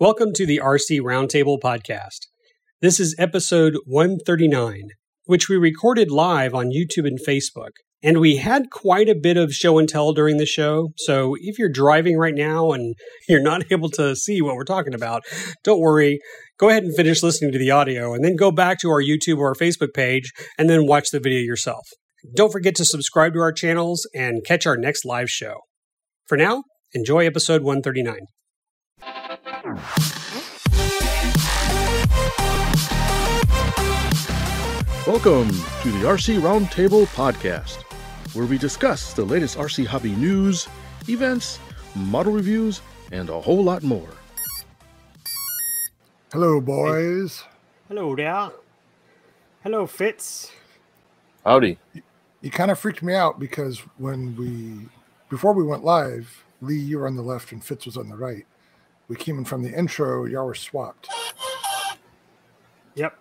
Welcome to the RC Roundtable podcast. This is episode 139, which we recorded live on YouTube and Facebook. And we had quite a bit of show and tell during the show. So if you're driving right now and you're not able to see what we're talking about, don't worry. Go ahead and finish listening to the audio and then go back to our YouTube or our Facebook page and then watch the video yourself. Don't forget to subscribe to our channels and catch our next live show. For now, enjoy episode 139. Welcome to the RC Roundtable Podcast, where we discuss the latest RC hobby news, events, model reviews, and a whole lot more. Hello, boys. Hello there. Hello, Fitz. Howdy. You kind of freaked me out because before we went live, Lee, you were on the left and Fitz was on the right. We came in from the intro, y'all were swapped. Yep.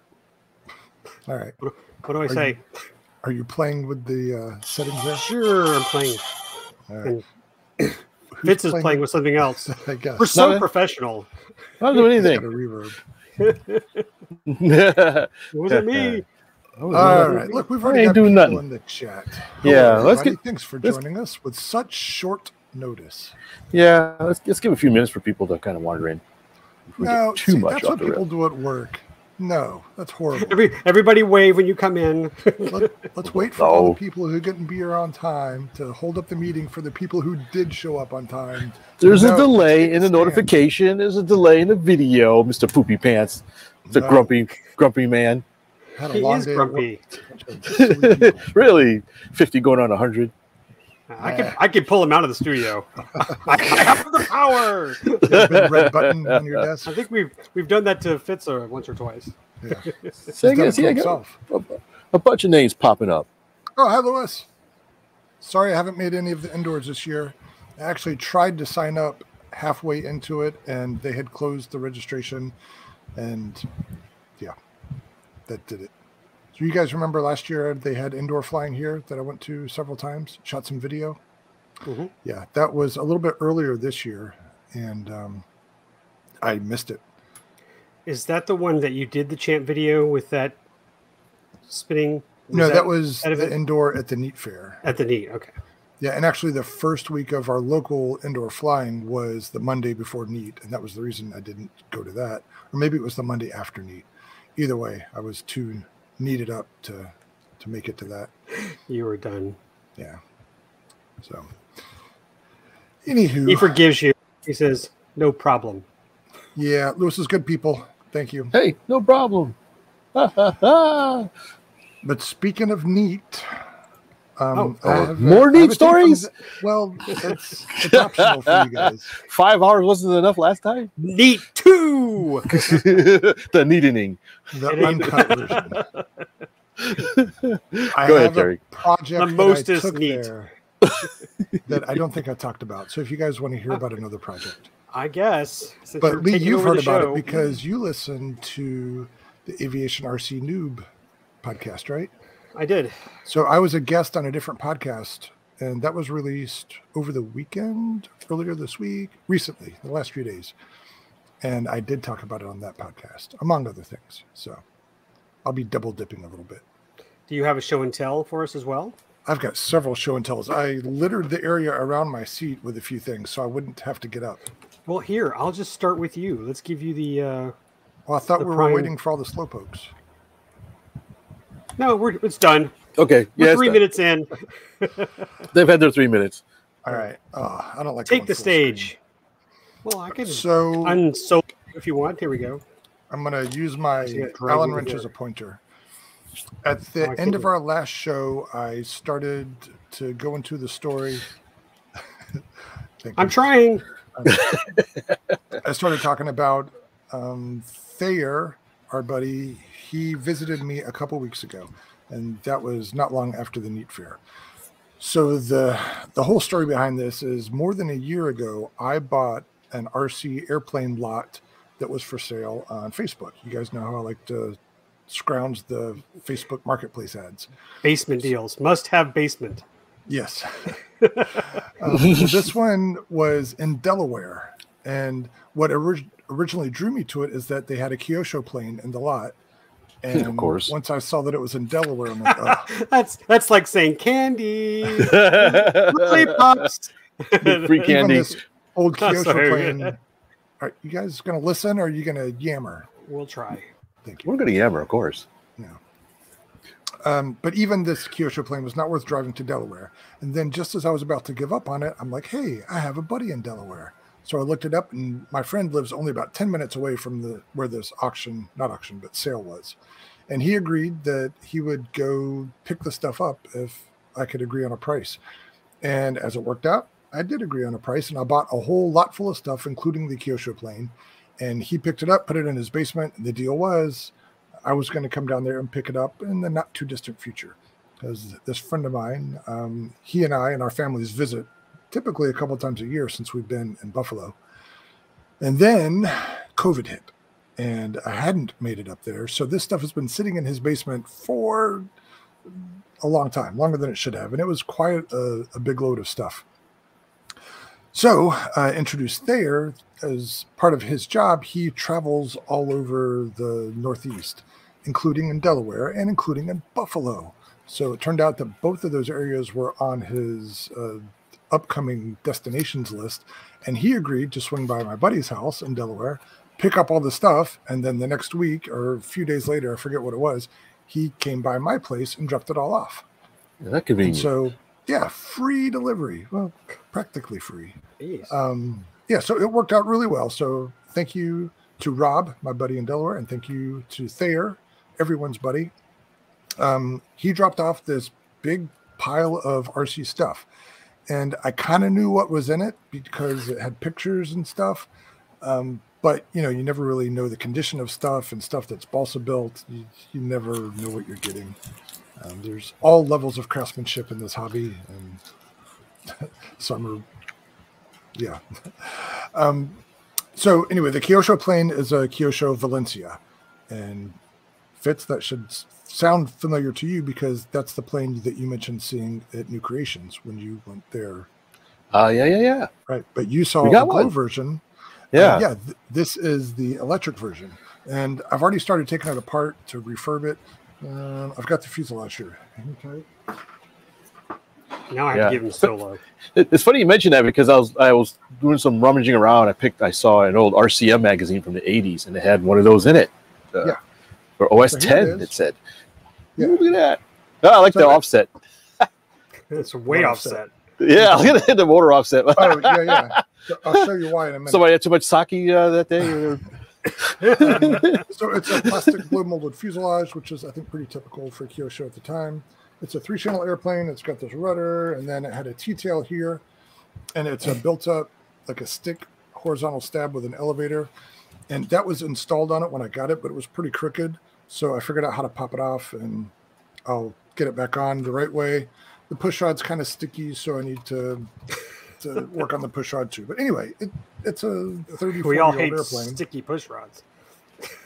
All right. What do I say? Are you playing with the settings there? Sure, I'm playing. All right. Fitz is playing with something else. I guess. We're so professional. I don't do anything. It wasn't me. All right. Look, we've already got people in the chat. Yeah. Thanks for joining us with such short notice. Yeah, let's give a few minutes for people to kind of wander in. No, see, that's what people do at work. No, that's horrible. Everybody wave when you come in. Let's wait for all the people who didn't be here on time to hold up the meeting for the people who did show up on time. There's a delay in the notification. There's a delay in the video, Mr. Poopy Pants, the grumpy man. Had a long day grumpy. Really? 50 going on 100. I could pull him out of the studio. I have the power. Big red button on your desk. I think we've done that to Fitzer once or twice. Yeah. A bunch of names popping up. Oh, hi, Lewis. Sorry, I haven't made any of the indoors this year. I actually tried to sign up halfway into it, and they had closed the registration. And yeah, that did it. Do you guys remember last year they had indoor flying here that I went to several times, shot some video? Mm-hmm. Yeah, that was a little bit earlier this year, and I missed it. Is that the one that you did the chant video with that spinning? No, that was the indoor at the NEAT Fair. At the NEAT, okay. Yeah, and actually the first week of our local indoor flying was the Monday before NEAT, and that was the reason I didn't go to that. Or maybe it was the Monday after NEAT. Either way, I was too needed up to make it to that. You were done. Yeah. So anywho. He forgives you. He says, no problem. Yeah, Lewis is good people. Thank you. Hey, no problem. But speaking of NEAT, more NEAT stories? It's optional for you guys. 5 hours wasn't enough last time? NEAT 2! The neatening. The uncut version. Go ahead, Terry. Project the most is NEAT that I don't think I talked about. So if you guys want to hear about another project. I guess. But Lee, you've heard about it because you listened to the Aviation RC Noob podcast, right? I did. So I was a guest on a different podcast, and that was released over the weekend, earlier this week, recently, the last few days. And I did talk about it on that podcast, among other things. So I'll be double dipping a little bit. Do you have a show and tell for us as well? I've got several show and tells. I littered the area around my seat with a few things, so I wouldn't have to get up. Well, here, I'll just start with you. Let's give you the I thought we were waiting for all the slowpokes. No, it's done. Okay. We're 3 minutes in. They've had their 3 minutes. All right. Oh, I don't like Take the stage. Screen. Well, I can unsold if you want. Here we go. I'm going to use my Allen wrench as a pointer. At the end of our last show, I started to go into the story. I'm trying. I started talking about Thayer, our buddy. He visited me a couple weeks ago, and that was not long after the NEAT Fair. So the whole story behind this is more than a year ago, I bought an RC airplane lot that was for sale on Facebook. You guys know how I like to scrounge the Facebook marketplace ads. Basement deals. Must have basement. Yes. This one was in Delaware, and what originally drew me to it is that they had a Kyosho plane in the lot. And of course, once I saw that it was in Delaware, I'm like, oh. that's like saying candy, lollipops, free candy. This old Kyosho plane. Are you guys going to listen, or are you going to yammer? We'll try. Thank you. We're going to yammer, of course. Yeah. But even this Kyosho plane was not worth driving to Delaware. And then just as I was about to give up on it, I'm like, hey, I have a buddy in Delaware. So I looked it up, and my friend lives only about 10 minutes away from where this sale was. And he agreed that he would go pick the stuff up if I could agree on a price. And as it worked out, I did agree on a price, and I bought a whole lot full of stuff, including the Kyosho plane. And he picked it up, put it in his basement. And the deal was I was going to come down there and pick it up in the not too distant future, because this friend of mine, he and I and our families visit typically a couple of times a year since we've been in Buffalo. And then COVID hit, and I hadn't made it up there. So this stuff has been sitting in his basement for a long time, longer than it should have. And it was quite a big load of stuff. So I introduced Thayer. As part of his job, he travels all over the Northeast, including in Delaware and including in Buffalo. So it turned out that both of those areas were on his upcoming destinations list, and he agreed to swing by my buddy's house in Delaware, pick up all the stuff, and then the next week or a few days later, I forget what it was, he came by my place and dropped it all off. Yeah, that could be. So yeah, free delivery. Well, practically free. Yeah, so it worked out really well. So thank you to Rob, my buddy in Delaware, and thank you to Thayer, everyone's buddy. He dropped off this big pile of RC stuff. And I kind of knew what was in it because it had pictures and stuff. But, you know, you never really know the condition of stuff, and stuff that's balsa built, you never know what you're getting. There's all levels of craftsmanship in this hobby, and some are, yeah. So anyway, the Kyosho plane is a Kyosho Valencia. And Fitz, that should sound familiar to you because that's the plane that you mentioned seeing at New Creations when you went there. Yeah. Right, but you saw the glow version. Yeah. This is the electric version. And I've already started taking it apart to refurb it. I've got the fuselage here. Okay. Now I have to give him solo. It's funny you mentioned that because I was doing some rummaging around. I saw an old RCM magazine from the 80s, and it had one of those in it. Or OS 10, it said. Yeah. Look at that. Oh, I like the offset. It's way offset. Yeah, I was hit the motor offset. Oh, yeah. I'll show you why in a minute. Somebody had too much sake that day. So it's a plastic blue molded fuselage, which is, I think, pretty typical for Kyosho at the time. It's a 3-channel airplane. It's got this rudder, and then it had a T-tail here. And it's a built-up, like a stick horizontal stab with an elevator. And that was installed on it when I got it, but it was pretty crooked. So I figured out how to pop it off, and I'll get it back on the right way. The push rod's kind of sticky, so I need to work on the push rod too. But anyway, it's a 34-year-old airplane. Sticky push rods.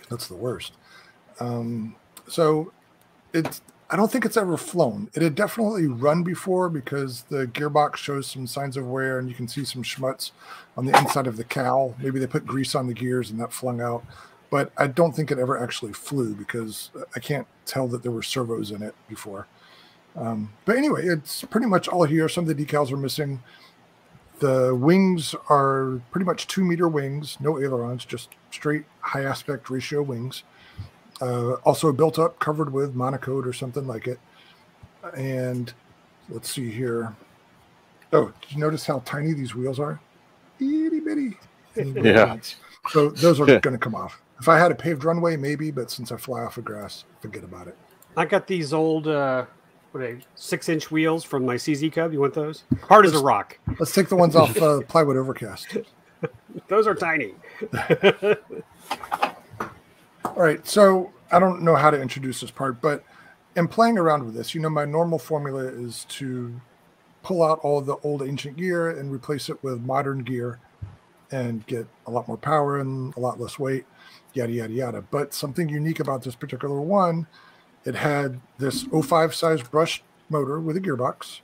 That's the worst. So I don't think it's ever flown. It had definitely run before because the gearbox shows some signs of wear, and you can see some schmutz on the inside of the cowl. Maybe they put grease on the gears and that flung out. But I don't think it ever actually flew because I can't tell that there were servos in it before. But anyway, it's pretty much all here. Some of the decals are missing. The wings are pretty much 2-meter wings, no ailerons, just straight high aspect ratio wings. Also built up, covered with monocoat or something like it. And let's see here. Oh, did you notice how tiny these wheels are? Itty bitty. Yeah. So those are going to come off. If I had a paved runway, maybe, but since I fly off the grass, forget about it. I got these old 6-inch wheels from my CZ Cub. You want those? Hard as a rock. Let's take the ones off plywood overcast. Those are tiny. All right, so I don't know how to introduce this part, but in playing around with this, you know, my normal formula is to pull out all the old ancient gear and replace it with modern gear and get a lot more power and a lot less weight, yada, yada, yada. But something unique about this particular one, it had this 05 size brushed motor with a gearbox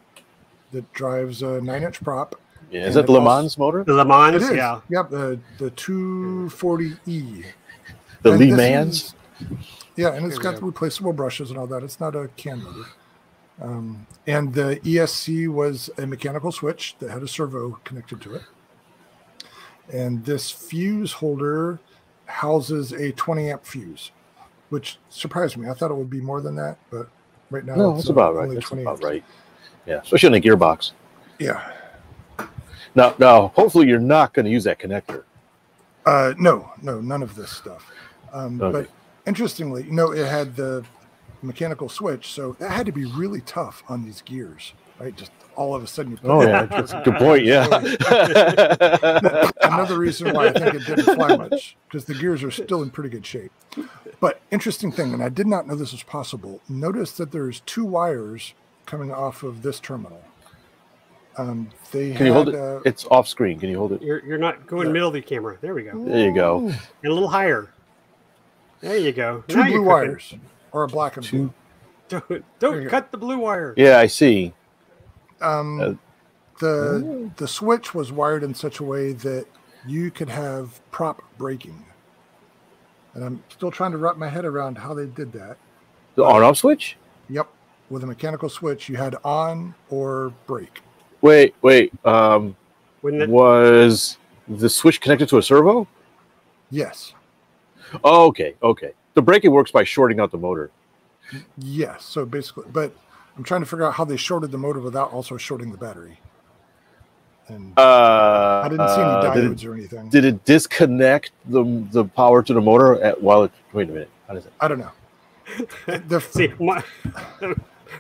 that drives a 9-inch prop. Yeah, is that the Le Mans motor? The Le Mans, yeah. Yep, the 240E. The Le Mans? Yeah, and it's got the replaceable brushes and all that. It's not a can motor. And the ESC was a mechanical switch that had a servo connected to it. And this fuse holder houses a 20-amp fuse, which surprised me. I thought it would be more than that, but right now no, it's about right. That's about right. Yeah, especially in a gearbox. Yeah. Now, hopefully you're not going to use that connector. No, none of this stuff. But interestingly, you know, it had the mechanical switch, so that had to be really tough on these gears, right? Just all of a sudden, you put good point, yeah. Another reason why I think it didn't fly much, because the gears are still in pretty good shape. But interesting thing, and I did not know this was possible, notice that there's two wires coming off of this terminal. Can you hold it? It's off screen. Can you hold it? You're not going middle of the camera. There we go. There you go. And a little higher. There you go. Two blue wires. Or a black and blue. Don't cut the blue wire. Yeah, I see. The switch was wired in such a way that you could have prop braking. And I'm still trying to wrap my head around how they did that. The on-off switch? Yep. With a mechanical switch, you had on or brake. Wait. Was the switch connected to a servo? Yes. Oh, okay. The braking works by shorting out the motor. Yes. So basically, but I'm trying to figure out how they shorted the motor without also shorting the battery. And I didn't see any diodes or anything. Did it disconnect the power to the motor wait a minute. How does it? I don't know. See,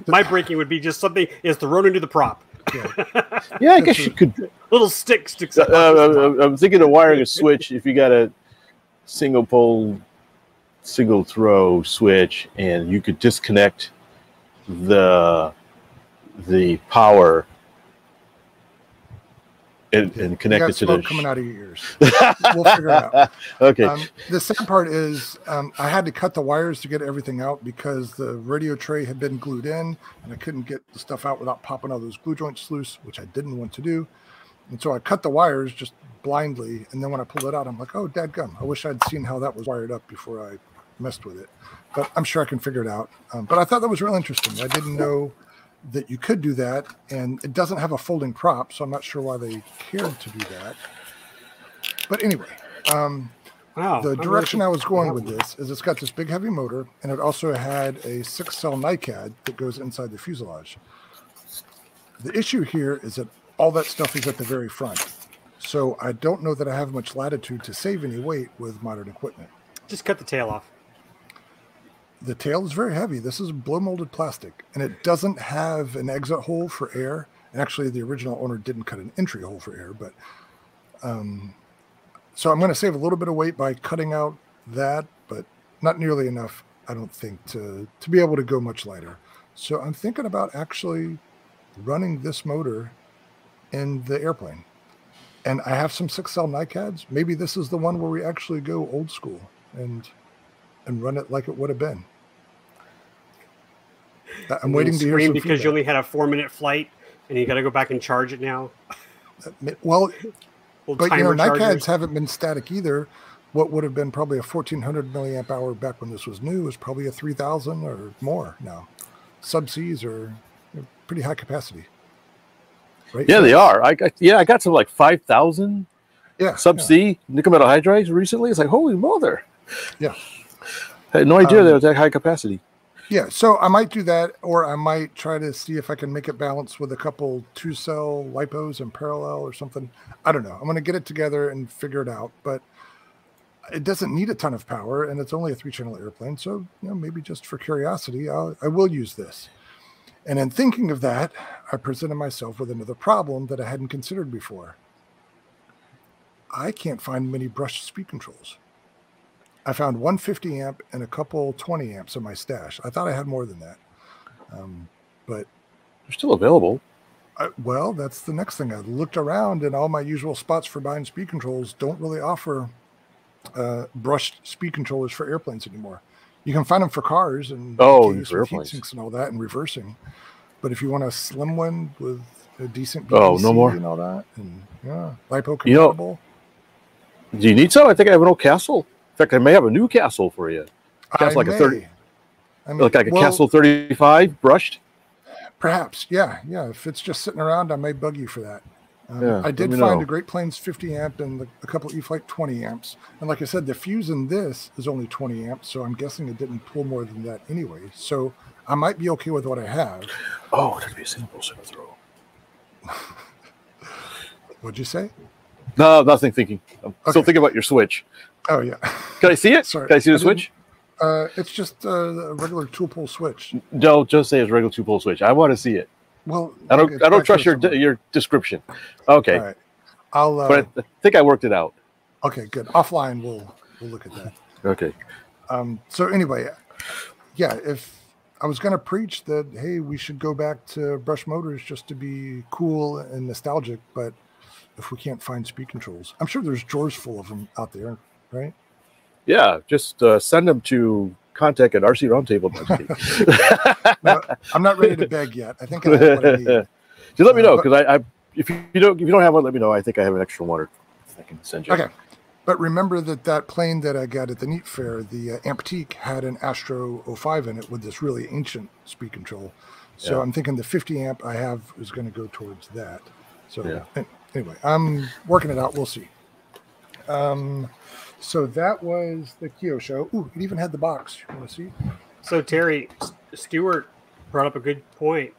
my braking would be just something is thrown into the prop. Yeah, I guess you could. Little stick sticks. I'm thinking of wiring a switch. If you got a single pole, single throw switch, and you could disconnect the power and connect it to the coming out of your ears. We'll figure it out. Okay. The sad part is I had to cut the wires to get everything out because the radio tray had been glued in, and I couldn't get the stuff out without popping all those glue joints loose, which I didn't want to do. And so I cut the wires just blindly, and then when I pulled it out, I'm like, oh, dadgum. I wish I'd seen how that was wired up before I messed with it. But I'm sure I can figure it out. But I thought that was real interesting. I didn't know that you could do that, and it doesn't have a folding prop, so I'm not sure why they cared to do that. But anyway, the direction I was going with this is it's got this big heavy motor, and it also had a 6-cell NiCad that goes inside the fuselage. The issue here is that all that stuff is at the very front, so I don't know that I have much latitude to save any weight with modern equipment. Just cut the tail off. The tail is very heavy. This is blow-molded plastic, and it doesn't have an exit hole for air. And actually, the original owner didn't cut an entry hole for air. But so I'm going to save a little bit of weight by cutting out that, but not nearly enough, I don't think, to be able to go much lighter. So I'm thinking about actually running this motor in the airplane. And I have some 6-cell NiCads. Maybe this is the one where we actually go old school and run it like it would have been. I'm waiting to hear some because feedback. You only had a 4-minute flight and you got to go back and charge it now. Well, but you know, NiCads haven't been static either. What would have been probably a 1,400 milliamp hour back when this was new is probably a 3,000 or more now. Subseas are pretty high capacity. Right? Yeah, they are. I got some like 5,000 subsea nickel metal hydrides recently. It's like, holy mother. Yeah. I had no idea that was that high capacity. Yeah, so I might do that, or I might try to see if I can make it balance with a couple 2-cell lipos in parallel or something. I don't know. I'm going to get it together and figure it out, but it doesn't need a ton of power, and it's only a 3-channel airplane, so you know, maybe just for curiosity, I will use this. And in thinking of that, I presented myself with another problem that I hadn't considered before. I can't find many brushed speed controls. I found 150 amp and a couple 20 amps in my stash. I thought I had more than that, but they're still available. Well, that's the next thing. I looked around, and all my usual spots for buying speed controls don't really offer brushed speed controllers for airplanes anymore. You can find them for cars and heat sinks and all that, and reversing. But if you want a slim one with a decent BBC no more. And all that. And, yeah, lipo compatible. You know, do you need some? I think I have an old Castle. In fact, I may have a new Castle for you. Castle like a 30. I mean, like a Castle 35 brushed. Perhaps, yeah, yeah. If it's just sitting around, I may bug you for that. Yeah, I did find a Great Plains 50 amp and a couple E Flight 20 amps. And like I said, the fuse in this is only 20 amps, so I'm guessing it didn't pull more than that anyway. So I might be okay with what I have. Oh, that'd be a simple throw. What'd you say? No, nothing thinking. I'm still thinking about your switch. Oh, yeah. Can I see it? Sorry, can I see the switch? It's just a regular two-pole switch. No, just say it's a regular two-pole switch. I want to see it. Well, I don't trust your description. Okay. All right. I'll. But I think I worked it out. Okay, good. Offline, we'll look at that. Okay. So anyway, yeah. If I was going to preach that, hey, we should go back to brush motors just to be cool and nostalgic, but if we can't find speed controls, I'm sure there's drawers full of them out there, right? Yeah. Just send them to contact@rcroundtable.com. No, I'm not ready to beg yet. I think I have what I need. Just let me know, because I if you don't have one, let me know. I think I have an extra one or I can send you. Okay, but remember that plane that I got at the Neat Fair, the Amptique, had an Astro 05 in it with this really ancient speed control. So yeah. I'm thinking the 50 amp I have is going to go towards that. So yeah. Anyway, I'm working it out. We'll see. So that was the Kyosho. Ooh, it even had the box. You want to see? So Terry, Stewart brought up a good point.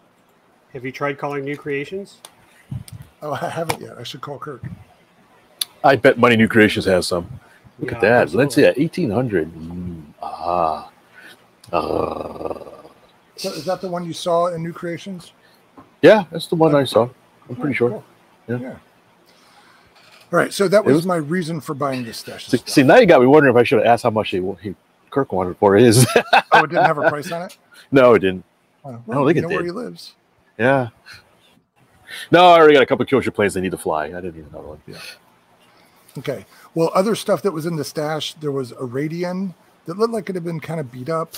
Have you tried calling New Creations? Oh, I haven't yet. I should call Kirk. I bet money New Creations has some. Look at that. Absolutely. Let's see, 1800. So is that the one you saw in New Creations? Yeah, that's the one I saw. I'm pretty sure. Cool. Yeah. All right, so that was my reason for buying this stash. See, now you got me wondering if I should have asked how much Kirk wanted for his. Oh, it didn't have a price on it? No, it didn't. Well, I don't think it did. Where he lives. Yeah. No, I already got a couple of Kyosho planes. They need to fly. I didn't need another one. Yeah. Okay. Well, other stuff that was in the stash, there was a Radian that looked like it had been kind of beat up.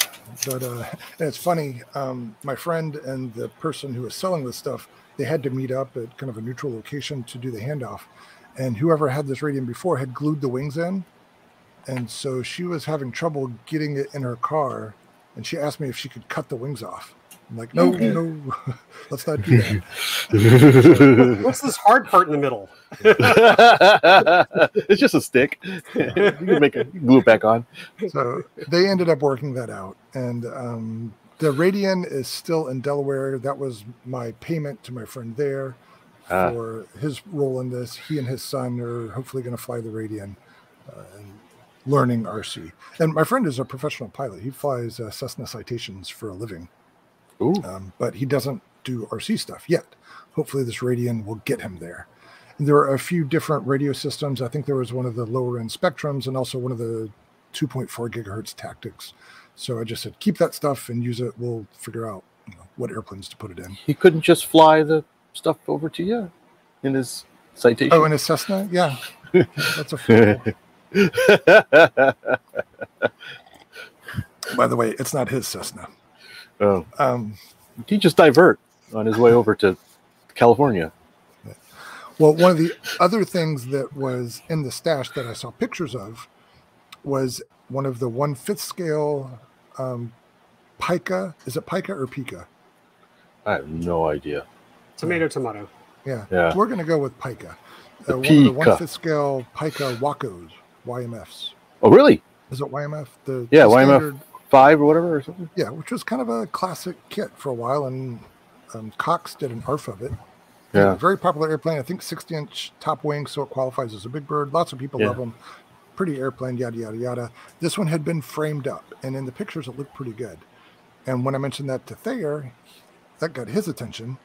But and it's funny. My friend and the person who was selling this stuff, they had to meet up at kind of a neutral location to do the handoff. And whoever had this Radian before had glued the wings in. And so she was having trouble getting it in her car. And she asked me if she could cut the wings off. I'm like, no, let's not do that. What's this hard part in the middle? It's just a stick. You can glue it back on. So they ended up working that out. And the Radian is still in Delaware. That was my payment to my friend there. For his role in this, he and his son are hopefully going to fly the Radian and learning RC. And my friend is a professional pilot. He flies Cessna Citations for a living. Ooh. But he doesn't do RC stuff yet. Hopefully this Radian will get him there. And there are a few different radio systems. I think there was one of the lower end Spectrums and also one of the 2.4 gigahertz Tactics. So I just said, keep that stuff and use it. We'll figure out what airplanes to put it in. He couldn't just fly the stuff over to you in his Citation. Oh, in his Cessna? Yeah. That's a fool. By the way, it's not his Cessna. Oh. He just divert on his way over to California. Well, one of the other things that was in the stash that I saw pictures of was one of the 1/5 scale Pica. Is it Pica or Pica? I have no idea. Tomato. Yeah. We're going to go with Pica. The 1/5 scale Pica Wacos, YMFs. Oh, really? Is it YMF? The YMF standard, 5 or whatever or something? Yeah, which was kind of a classic kit for a while, and Cox did an ARF of it. Yeah. Very popular airplane. I think 60-inch top wing, so it qualifies as a big bird. Lots of people love them. Pretty airplane, yada, yada, yada. This one had been framed up, and in the pictures it looked pretty good. And when I mentioned that to Thayer, that got his attention.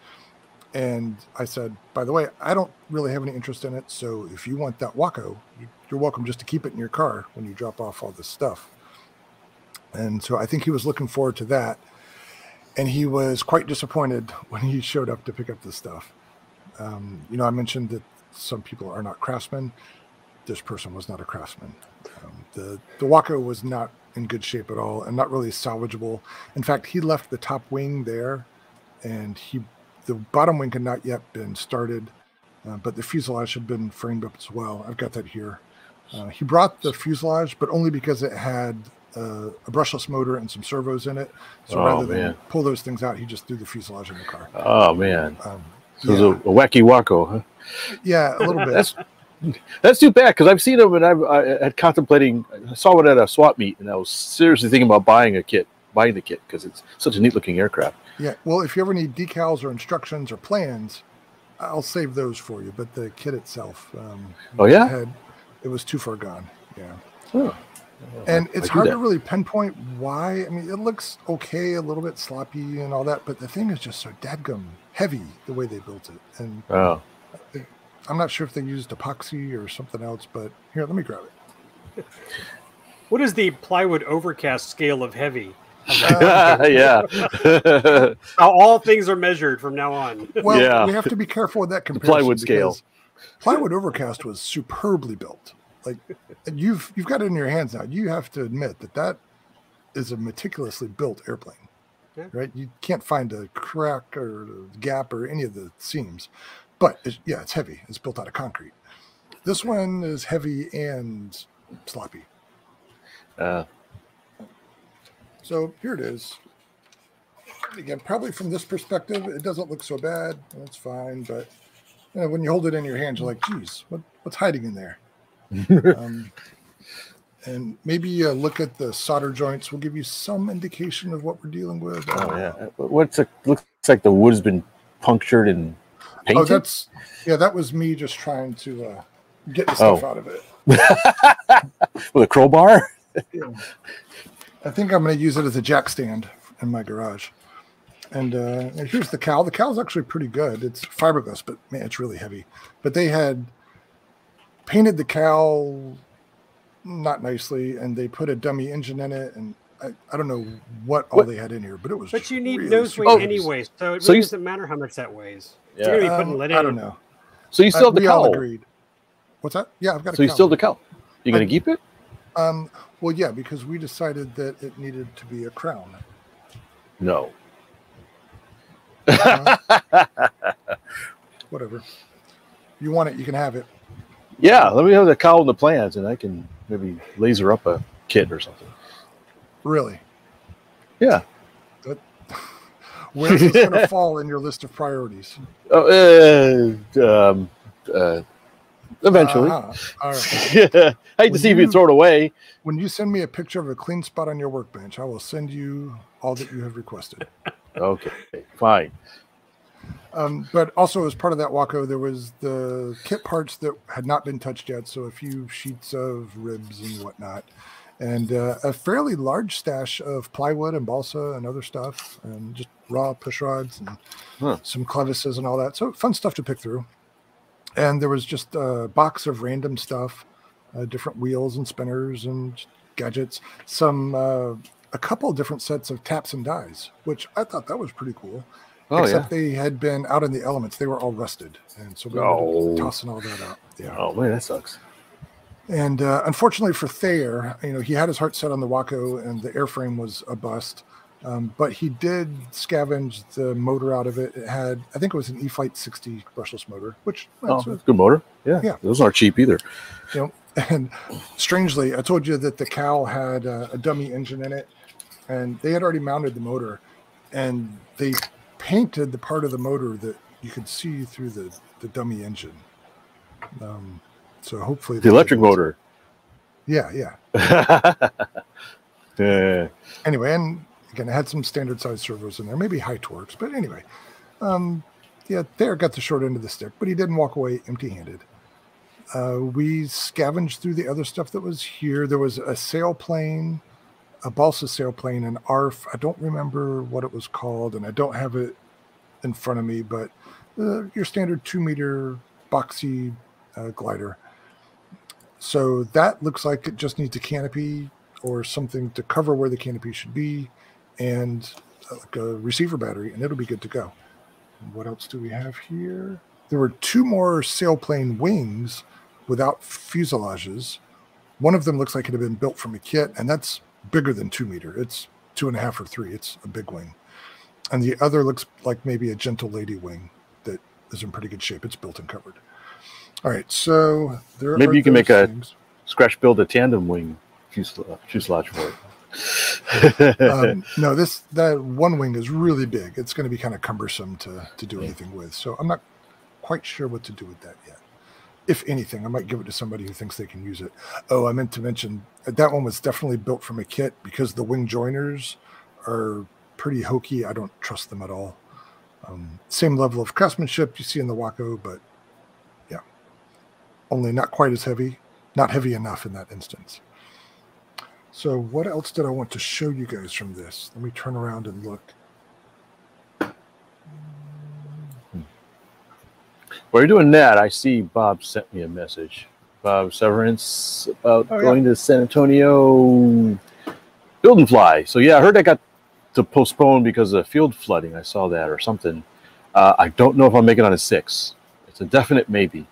And I said, by the way, I don't really have any interest in it. So if you want that Waco, you're welcome just to keep it in your car when you drop off all this stuff. And so I think he was looking forward to that. And he was quite disappointed when he showed up to pick up this stuff. I mentioned that some people are not craftsmen. This person was not a craftsman. The Waco was not in good shape at all and not really salvageable. In fact, he left the top wing there and he The bottom wing had not yet been started, but the fuselage had been framed up as well. I've got that here. He brought the fuselage, but only because it had a brushless motor and some servos in it. So rather than pull those things out, he just threw the fuselage in the car. Oh, man. So it was a wacky Waco, huh? Yeah, a little bit. That's too bad, because I've seen them, and I saw one at a swap meet, and I was seriously thinking about buying the kit, because it's such a neat-looking aircraft. Yeah, well, if you ever need decals or instructions or plans, I'll save those for you, but the kit itself... it was too far gone, yeah. Oh. And it's hard to really pinpoint why. I mean, it looks okay, a little bit sloppy and all that, but the thing is just so dadgum heavy the way they built it. And I'm not sure if they used epoxy or something else, but here, let me grab it. What is the plywood overcast scale of heavy? All things are measured from now on. Well, we have to be careful with that comparison. The plywood scale. Plywood overcast was superbly built. Like, you've got it in your hands now. You have to admit that that is a meticulously built airplane, right? You can't find a crack or a gap or any of the seams. But, it's heavy. It's built out of concrete. This one is heavy and sloppy. So here it is. Again, probably from this perspective, it doesn't look so bad. It's fine, but... when you hold it in your hand, you're like, geez, what's hiding in there? And maybe look at the solder joints. Will give you some indication of what we're dealing with. Looks like the wood's been punctured and painted. Oh, that was me just trying to get the stuff out of it. With a crowbar? I think I'm going to use it as a jack stand in my garage. And here's the cowl. The cowl's actually pretty good. It's fiberglass, but man, it's really heavy. But they had painted the cowl not nicely, and they put a dummy engine in it. And I don't know what they had in here, but it was. But you need nose weight anyways, so it really doesn't matter how much that weighs. Yeah, you're gonna be putting lead in. I don't know. So you still have the cowl? We all agreed. What's that? Yeah, I've got. So you still have the cowl? You're gonna keep it? Well, yeah, because we decided that it needed to be a crown. No. Whatever. You want it, you can have it. Yeah, let me have the cowl and the plans, and I can maybe laser up a kit or something. Really? Yeah. Where's it going to fall in your list of priorities? Eventually. All right. I hate to see if you throw it away. When you send me a picture of a clean spot on your workbench, I will send you all that you have requested. Okay, fine. But also, as part of that Waco, there was the kit parts that had not been touched yet, so a few sheets of ribs and whatnot, and a fairly large stash of plywood and balsa and other stuff, and just raw push rods and some clevises and all that. So fun stuff to pick through. And there was just a box of random stuff, different wheels and spinners and gadgets, a couple of different sets of taps and dies, which I thought that was pretty cool. Except they had been out in the elements. They were all rusted. And so we were tossing all that out. Yeah. Oh, man, that sucks. And unfortunately for Thayer, he had his heart set on the Waco, and the airframe was a bust. But he did scavenge the motor out of it. It had, I think it was an E Flight 60 brushless motor, which... that's a good motor. Yeah. Those aren't cheap either. And strangely, I told you that the cowl had a dummy engine in it. And they had already mounted the motor, and they painted the part of the motor that you could see through the dummy engine. So hopefully the electric motor. Yeah. Anyway, and again, it had some standard size servos in there, maybe high torques, but anyway, Thayer got the short end of the stick, but he didn't walk away empty-handed. We scavenged through the other stuff that was here. There was a sailplane. A balsa sailplane, an ARF. I don't remember what it was called, and I don't have it in front of me, but your standard 2-meter boxy glider. So that looks like it just needs a canopy or something to cover where the canopy should be, and like a receiver battery, and it'll be good to go. And what else do we have here? There were 2 more sailplane wings without fuselages. One of them looks like it had been built from a kit, and that's bigger than 2 meter. It's 2.5 or 3. It's a big wing. And the other looks like maybe a gentle lady wing that is in pretty good shape. It's built and covered. All right, so there maybe you can make things. A scratch build a tandem wing fuselage for it. No, that one wing is really big. It's going to be kind of cumbersome to do anything with. So I'm not quite sure what to do with that yet. If anything, I might give it to somebody who thinks they can use it. Oh, I meant to mention that one was definitely built from a kit because the wing joiners are pretty hokey. I don't trust them at all. Same level of craftsmanship you see in the Waco, but yeah, only not quite as heavy, not heavy enough in that instance. So what else did I want to show you guys from this? Let me turn around and look. While you're doing that, I see Bob sent me a message. Bob Severance about going to San Antonio Build and Fly. So yeah, I heard that got to postpone because of field flooding. I saw that or something. I don't know if I'll make it on a 6. It's a definite maybe.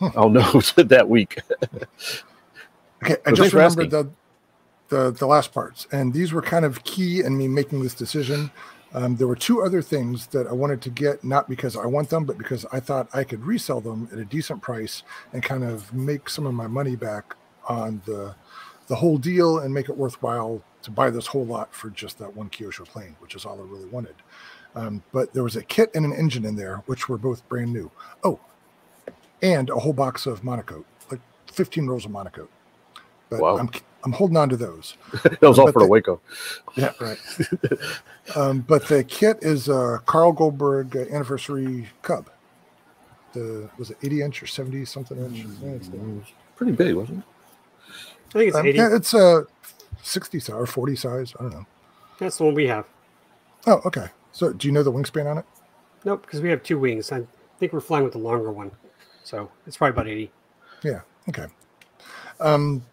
Huh. I'll know that week. Okay, I just remembered the last parts, and these were kind of key in me making this decision. There were two other things that I wanted to get, not because I want them, but because I thought I could resell them at a decent price and kind of make some of my money back on the whole deal and make it worthwhile to buy this whole lot for just that one Kyosho plane, which is all I really wanted. But there was a kit and an engine in there, which were both brand new. Oh, and a whole box of monocoat, like 15 rolls of monocoat. But wow. I'm holding on to those. Those all for the Waco. Yeah, right. But the kit is a Carl Goldberg anniversary Cub. Was it 80 inch or 70 something inch? Mm-hmm. Pretty big, wasn't it? I think it's 80. Yeah, it's a 60 size or 40 size. I don't know. That's the one we have. Oh, okay. So do you know the wingspan on it? Nope, because we have two wings. I think we're flying with the longer one. So it's probably about 80. Yeah, okay.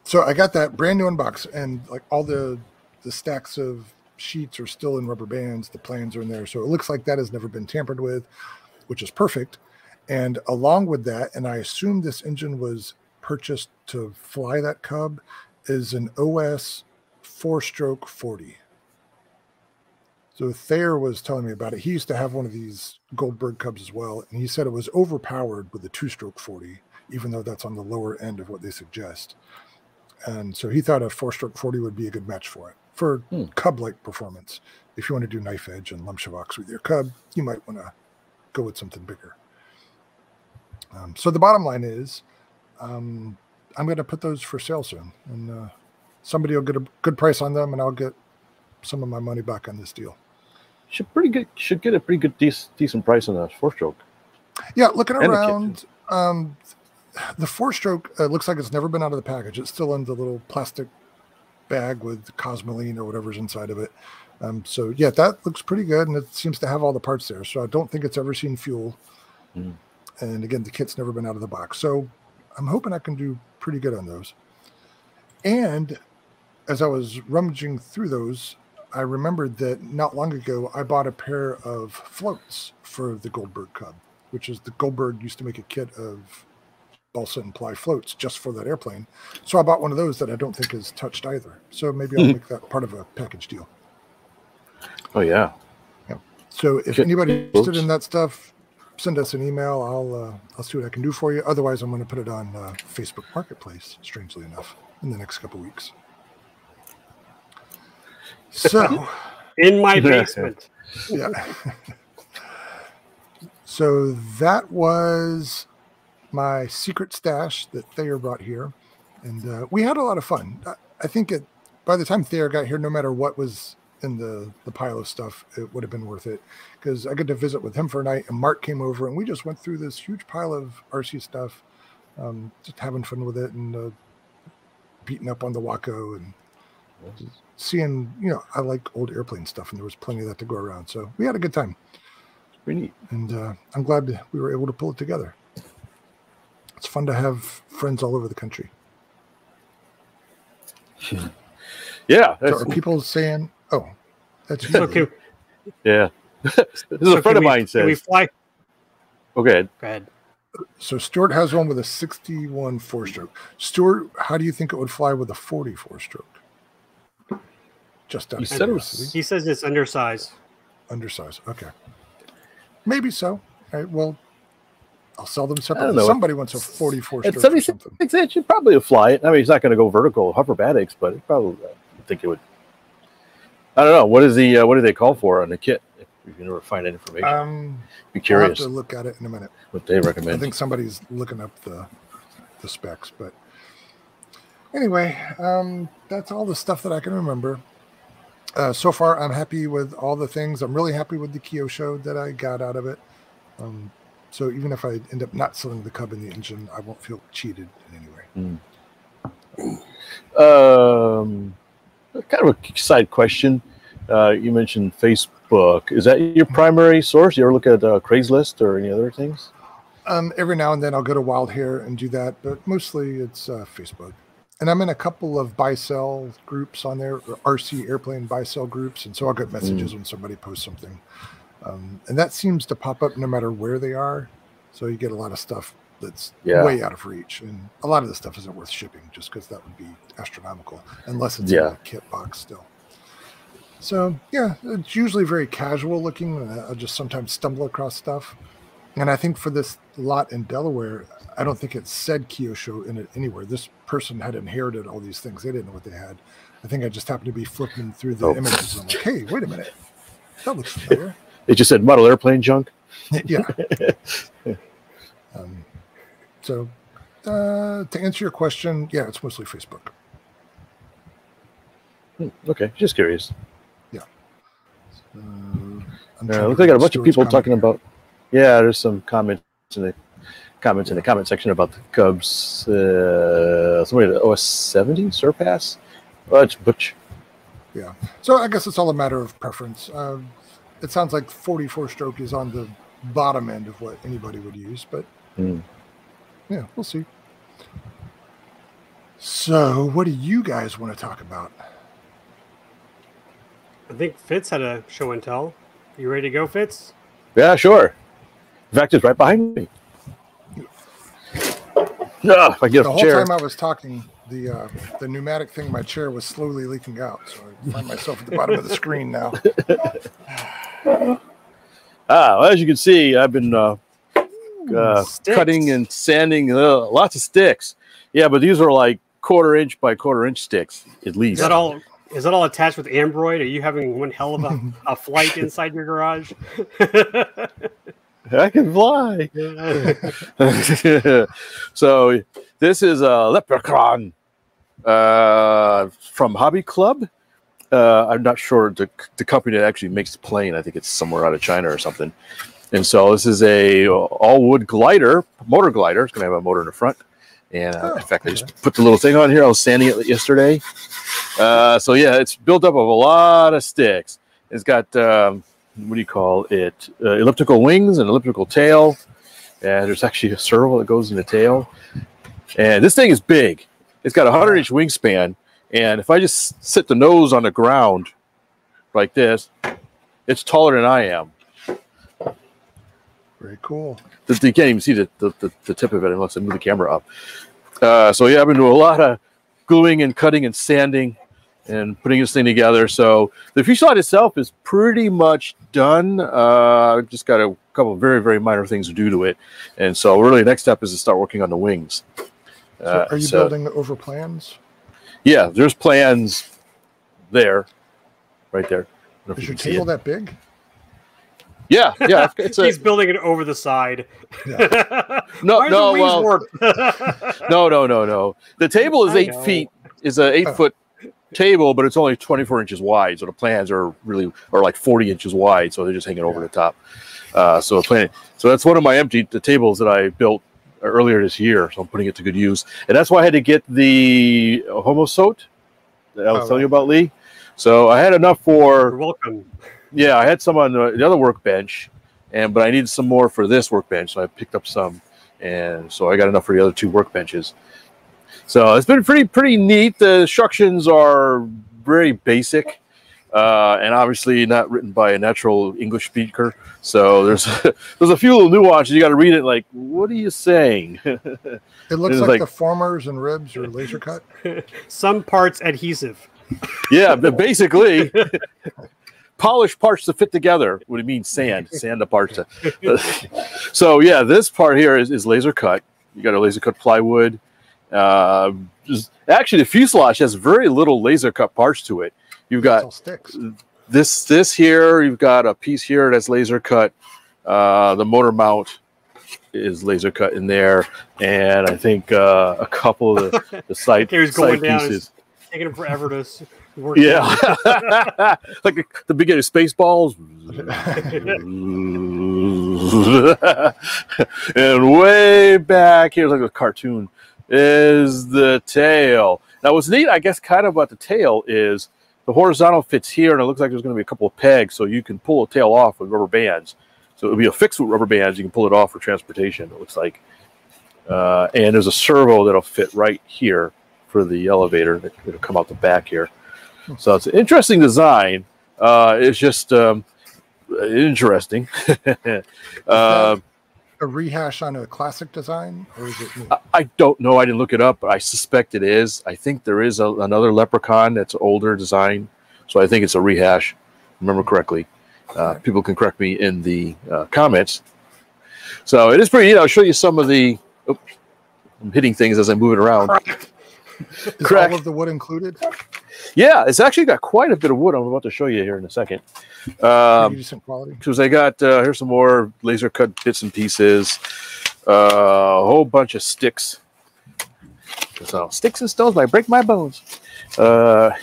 So I got that brand new unbox, and like all the stacks of sheets are still in rubber bands. The plans are in there. So it looks like that has never been tampered with, which is perfect. And along with that, and I assume this engine was purchased to fly that Cub, is an OS 4-stroke 40. So Thayer was telling me about it. He used to have one of these Goldberg Cubs as well. And he said it was overpowered with the 2-stroke 40. Even though that's on the lower end of what they suggest. And so he thought a 4-stroke 40 would be a good match for it, for Cub-like performance. If you want to do knife edge and Lumpshavox with your Cub, you might want to go with something bigger. So the bottom line is, I'm going to put those for sale soon. And somebody will get a good price on them, and I'll get some of my money back on this deal. Should get a pretty good, decent price on a 4-stroke. Yeah, looking around... The 4-stroke looks like it's never been out of the package. It's still in the little plastic bag with Cosmoline or whatever's inside of it. So, yeah, that looks pretty good, and it seems to have all the parts there. So I don't think it's ever seen fuel. Mm. And, again, the kit's never been out of the box. So I'm hoping I can do pretty good on those. And as I was rummaging through those, I remembered that not long ago I bought a pair of floats for the Goldberg Cub, which is the Goldberg used to make a kit of balsa and ply floats just for that airplane. So I bought one of those that I don't think is touched either. So maybe I'll make that part of a package deal. Oh, yeah. Yeah. So if anybody's interested in that stuff, send us an email. I'll see what I can do for you. Otherwise, I'm going to put it on Facebook Marketplace, strangely enough, in the next couple of weeks. So. In my basement. Yeah. So that was my secret stash that Thayer brought here. And we had a lot of fun. I think by the time Thayer got here, no matter what was in the pile of stuff, it would have been worth it. Because I got to visit with him for a night, and Mark came over, and we just went through this huge pile of RC stuff, just having fun with it and beating up on the Waco and seeing, you know, I like old airplane stuff, and there was plenty of that to go around. So we had a good time. Pretty neat. And I'm glad we were able to pull it together. It's fun to have friends all over the country. Yeah. So are people saying, oh, that's you. Okay. Yeah. This is so a friend of mine says. Can we fly? Okay. Go ahead. So Stuart has one with a 61 4-stroke. Stuart, how do you think it would fly with a 44 stroke? Just out of curiosity. He says it's undersized. Undersized. Okay. Maybe so. All right, well, I'll sell them separately. Somebody wants a 44 stroke or something. It should probably fly it. I mean, it's not going to go vertical, hoverbatics, but it probably, I think it would. I don't know. What is the what do they call for on the kit? If you can never find that information, be curious. I'll have to look at it in a minute. What they recommend? I think somebody's looking up the specs, but anyway, that's all the stuff that I can remember. So far, I'm happy with all the things. I'm really happy with the Kyosho that I got out of it. So even if I end up not selling the Cub in the engine, I won't feel cheated in any way. Mm. Kind of a side question. You mentioned Facebook. Is that your primary source? You ever look at Craigslist or any other things? Every now and then I'll go to Wild Hair and do that, but mostly it's Facebook. And I'm in a couple of buy-sell groups on there, RC airplane buy-sell groups, and so I'll get messages when somebody posts something. And that seems to pop up no matter where they are. So you get a lot of stuff that's way out of reach. And a lot of this stuff isn't worth shipping just because that would be astronomical, unless it's in a kit box still. So, yeah, it's usually very casual looking. And I'll just sometimes stumble across stuff. And I think for this lot in Delaware, I don't think it said Kyosho in it anywhere. This person had inherited all these things. They didn't know what they had. I think I just happened to be flipping through the images. I'm like, hey, wait a minute. That looks familiar. It just said model airplane junk. Yeah. So to answer your question, yeah, it's mostly Facebook. Okay, just curious. Yeah. It looks like I got a bunch of people talking about. Yeah, there's some comments in the comment section about the Cubs. Somebody the OS 70 surpass. Well, it's Butch. Yeah. So I guess it's all a matter of preference. It sounds like 44 stroke is on the bottom end of what anybody would use, but yeah, we'll see. So what do you guys want to talk about? I think Fitz had a show and tell. You ready to go, Fitz? Yeah, sure. In fact, it's right behind me. Yeah, I get the whole chair. Time I was talking, the pneumatic thing in my chair was slowly leaking out, so I find myself at the bottom of the screen now. Well, as you can see, I've been cutting and sanding lots of sticks. Yeah, but these are like quarter-inch by quarter-inch sticks, at least. Is that all attached with Ambroid? Are you having one hell of a flight inside your garage? I can fly. Yeah. So this is a Leprechaun from Hobby Club. I'm not sure the company that actually makes the plane. I think it's somewhere out of China or something. And so this is a all-wood glider, motor glider. It's going to have a motor in the front. And in fact, I just put the little thing on here. I was sanding it yesterday. So yeah, it's built up of a lot of sticks. It's got... what do you call it? Elliptical wings and elliptical tail. And there's actually a servo that goes in the tail. And this thing is big. It's got a 100-inch wingspan. And if I just sit the nose on the ground like this, it's taller than I am. Very cool. You can't even see the tip of it unless I move the camera up. So yeah, I've been doing a lot of gluing and cutting and sanding and putting this thing together. So the fuselage itself is pretty much done. I've just got a couple of very, very minor things to do to it. And so really next step is to start working on the wings. So are you building over plans? Yeah, there's plans there, right there. Is your table that big? Yeah, yeah. He's building it over the side. Yeah. No. The table is 8 feet, is an 8-foot table, but it's only 24 inches wide, so the plans are really like 40 inches wide, so they're just hanging over the top. So a plan. So that's one of my the tables that I built earlier this year, so I'm putting it to good use, and that's why I had to get the Homosote that I'll tell you about, Lee. So I had enough for. You're welcome. Yeah, I had some on the other workbench, but I needed some more for this workbench, so I picked up some, and so I got enough for the other two workbenches. So it's been pretty neat. The instructions are very basic, and obviously not written by a natural English speaker. So there's a few little nuances. You got to read it like, what are you saying? It looks like the formers and ribs are laser cut. Some parts adhesive. Yeah, basically. polish parts to fit together. What do you mean sand? Sand the parts. So yeah, this part here is laser cut. You got a laser cut plywood. Actually, the fuselage has very little laser cut parts to it. You've got this here. You've got a piece here that's laser cut. The motor mount is laser cut in there, and I think a couple of the side pieces. It's taking them forever to work. Yeah, like the beginning of Spaceballs, and way back here, like a cartoon, is the tail. Now, what's neat, I guess, kind of about the tail is the horizontal fits here, and it looks like there's going to be a couple of pegs, so you can pull a tail off with rubber bands. So it'll be affixed with rubber bands. You can pull it off for transportation, it looks like. And there's a servo that'll fit right here for the elevator that will come out the back here. So it's an interesting design. It's just interesting. A rehash on a classic design, or is it new? I don't know. I didn't look it up, but I suspect it is. I think there is another Leprechaun that's older design, so I think it's a rehash. Remember correctly. People can correct me in the comments. So it is pretty neat. I'll show you some of the. Oops, I'm hitting things as I move it around. Is all of the wood included? Yeah, it's actually got quite a bit of wood. I'm about to show you here in a second. Some quality. Because I got here's some more laser cut bits and pieces, a whole bunch of sticks. So sticks and stones might break my bones. And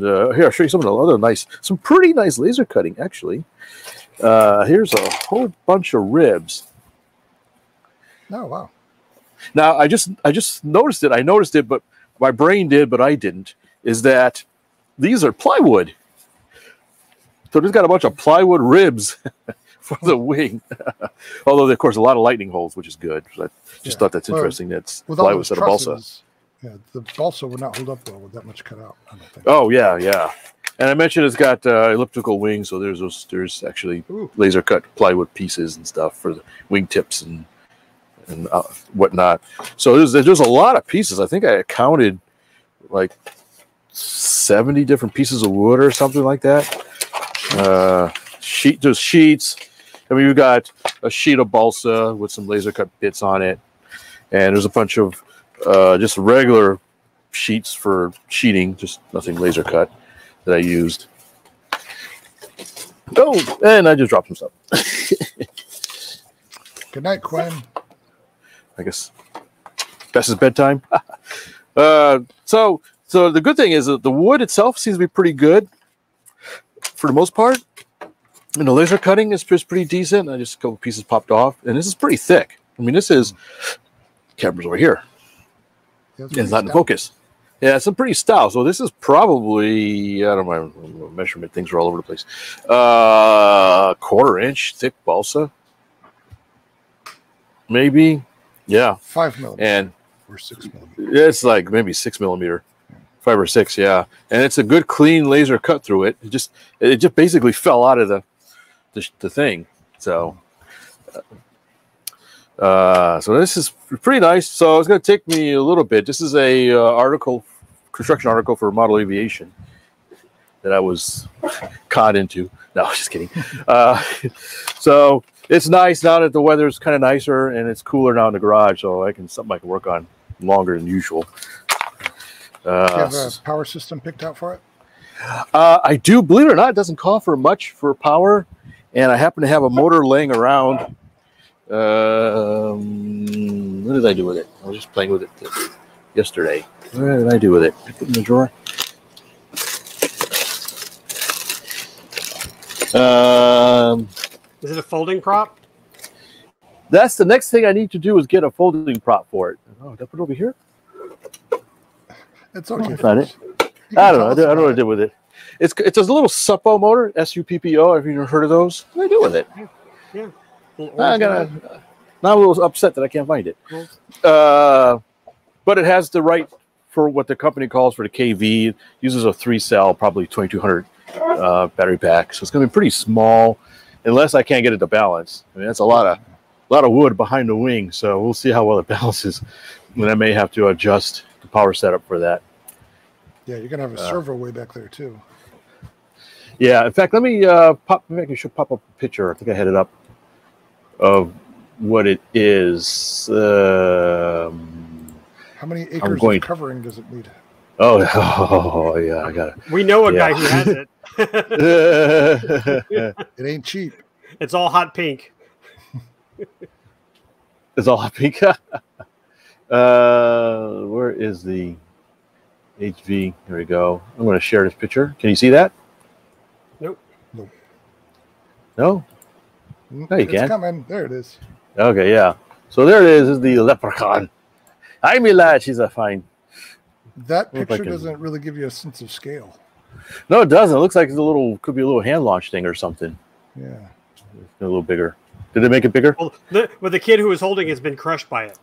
here I'll show you some of the other nice, some pretty nice laser cutting actually. Here's a whole bunch of ribs. Oh wow! Now I just noticed it. I noticed it, but my brain did, but I didn't. Is that these are plywood? So they've got a bunch of plywood ribs for the wing. Although of course a lot of lightning holes, which is good. I just thought that's interesting. That's plywood set of balsa. Yeah, the balsa would not hold up well with that much cut out, I don't think. Oh yeah, yeah. And I mentioned it's got elliptical wings, so there's actually laser cut plywood pieces and stuff for the wingtips and whatnot. So there's a lot of pieces. I think I counted like 70 different pieces of wood or something like that. There's sheets. I mean, you've got a sheet of balsa with some laser cut bits on it, and there's a bunch of just regular sheets for sheeting, just nothing laser cut that I used. Oh, and I just dropped some stuff. Good night, Quinn. I guess that's his bedtime. So the good thing is that the wood itself seems to be pretty good for the most part, and the laser cutting is just pretty decent. I just a couple pieces popped off, and this is pretty thick. I mean, this is camera's over here. It's not in focus. Yeah, it's pretty stout. So this is probably, I don't know, my measurement things are all over the place. 1/4 inch thick balsa. Maybe. Yeah. 5 millimeter. And or 6 millimeter. It's like maybe 6 millimeter. 5 or 6, yeah. And it's a good clean laser cut through it. It just basically fell out of the thing. So so this is pretty nice. So it's going to take me a little bit. This is a construction article for Model Aviation that I was caught into. No, just kidding. So it's nice now that the weather's kind of nicer and it's cooler now in the garage, so something I can work on longer than usual. Do you have a power system picked out for it? I do. Believe it or not, it doesn't call for much for power, and I happen to have a motor laying around. What did I do with it? I was just playing with it yesterday. What did I do with it? I put it in the drawer. Is it a folding prop? That's the next thing I need to do is get a folding prop for it. Oh, did I put it over here? It's okay. That's not it. I don't know. I don't know what I did with it. It's a little SUPPO motor, S-U-P-P-O. Have you ever heard of those? What do I do with it? Yeah. Now I'm a little upset that I can't find it. But it has the right for what the company calls for the KV. It uses a 3-cell, probably 2200 battery pack. So it's going to be pretty small, unless I can't get it to balance. I mean, that's a lot of wood behind the wing. So we'll see how well it balances. And I may have to adjust the power setup for that. Yeah, you're going to have a servo way back there too. Yeah, in fact, let me pop up a picture. I think I had it up of what it is. How many acres of covering does it need? Oh yeah, I got it. We know a guy who has it. It ain't cheap. It's all hot pink. It's all hot pink. Where is the HV? Here we go. I'm going to share this picture. Can you see that? Nope. Nope. No? No, you can't. It's coming. There it is. Okay, yeah. So there it is. This is the Leprechaun. Hi, Milad. She's a fine. That picture doesn't really give you a sense of scale. No, it doesn't. It looks like it's a little, could be a little hand launch thing or something. Yeah. A little bigger. Did they make it bigger? Well, the kid who was holding has been crushed by it.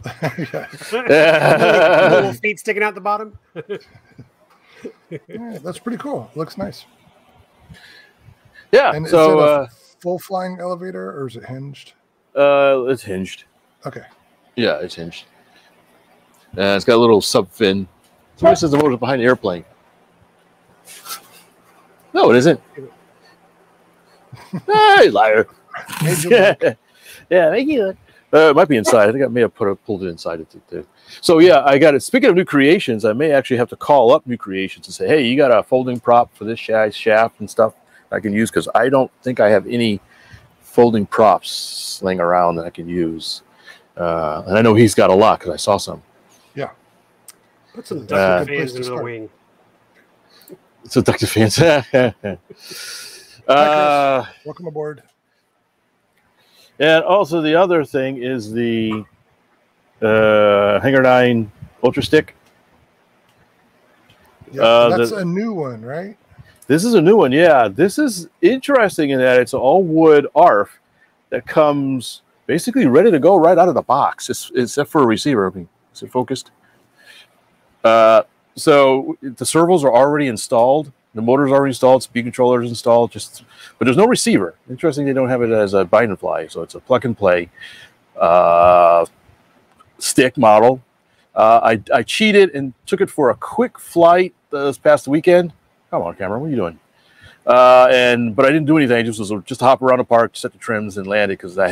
Little feet sticking out the bottom. Yeah, that's pretty cool. Looks nice. Yeah. And so, is it a full flying elevator or is it hinged? It's hinged. Okay. Yeah, it's hinged. It's got a little sub fin. So this is the motor behind the airplane. No, it isn't. Hey, liar. Yeah, thank you. It might be inside. I think I may have pulled it inside. So yeah, I got it. Speaking of New Creations, I may actually have to call up New Creations and say, hey, you got a folding prop for this shaft and stuff I can use? Because I don't think I have any folding props laying around that I can use. And I know he's got a lot because I saw some. Yeah. Put some ducted fans into the wing. Some ducted fans. Welcome aboard. And also the other thing is the Hangar 9 Ultra Stick. Yeah, that's a new one, right? This is a new one, yeah. This is interesting in that it's an all-wood ARF that comes basically ready to go right out of the box. Except for a receiver. I mean, is it focused? So the servos are already installed. The motor's already installed, speed controller's installed, but there's no receiver. Interesting, they don't have it as a bind and fly, so it's a plug and play stick model. I cheated and took it for a quick flight this past weekend. Come on, Cameron, what are you doing? But I didn't do anything. I just was hop around the park, set the trims, and land it because I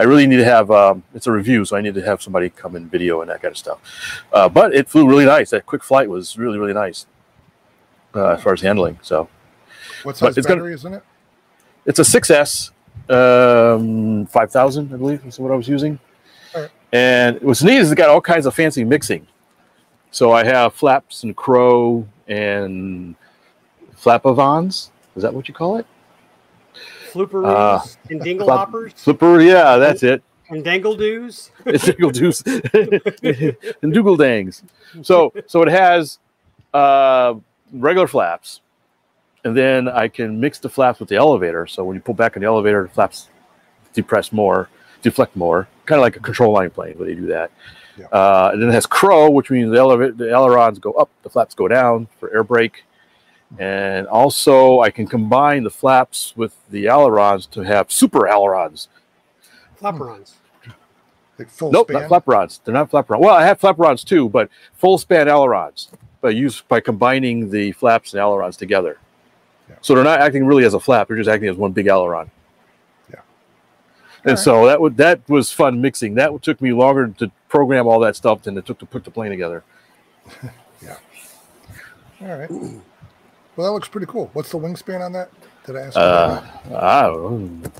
really need to have. It's a review, so I need to have somebody come and video and that kind of stuff. But it flew really nice. That quick flight was really, really nice. As far as handling, so what size battery is in it? It's a 6S 5000, I believe, is what I was using. Right. And what's neat is it's got all kinds of fancy mixing. So I have flaps and crow and flapavons. Is that what you call it? Flooperoos and dingle hoppers. Flooper, yeah, that's it. And dangle doos. It's dangle doos and doogle dangs. So it has. Regular flaps, and then I can mix the flaps with the elevator. So when you pull back on the elevator, the flaps deflect more, kind of like a control line plane where they do that. Yeah. And then it has crow, which means the ailerons go up, the flaps go down for air brake. And also I can combine the flaps with the ailerons to have super ailerons. Flaperons. Like full span? Not flaperons. They're not flaperons. Well, I have flaperons too, but full span ailerons. By combining the flaps and ailerons together. Yeah. So they're not acting really as a flap, they're just acting as one big aileron. Yeah. So that was fun mixing. That took me longer to program all that stuff than it took to put the plane together. Yeah. All right. Well, that looks pretty cool. What's the wingspan on that? Did I ask you that? I don't know.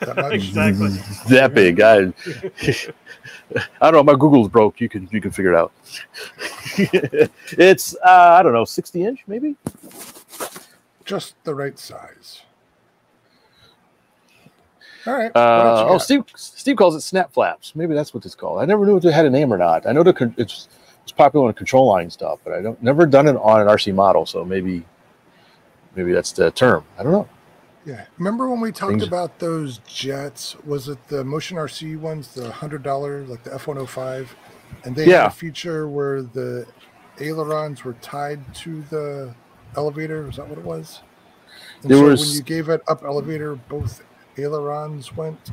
That exactly. That big. I don't know. My Google's broke. You can figure it out. It's I don't know, 60-inch maybe. Just the right size. All right. Steve calls it snap flaps. Maybe that's what it's called. I never knew if it had a name or not. I know it's popular on control line stuff, but I don't never done it on an RC model. So maybe that's the term. I don't know. Yeah. Remember when we talked about those jets? Was it the Motion RC ones, the $100, like the F-105? And they had a feature where the ailerons were tied to the elevator. Is that what it was? And when you gave it up elevator, both ailerons went?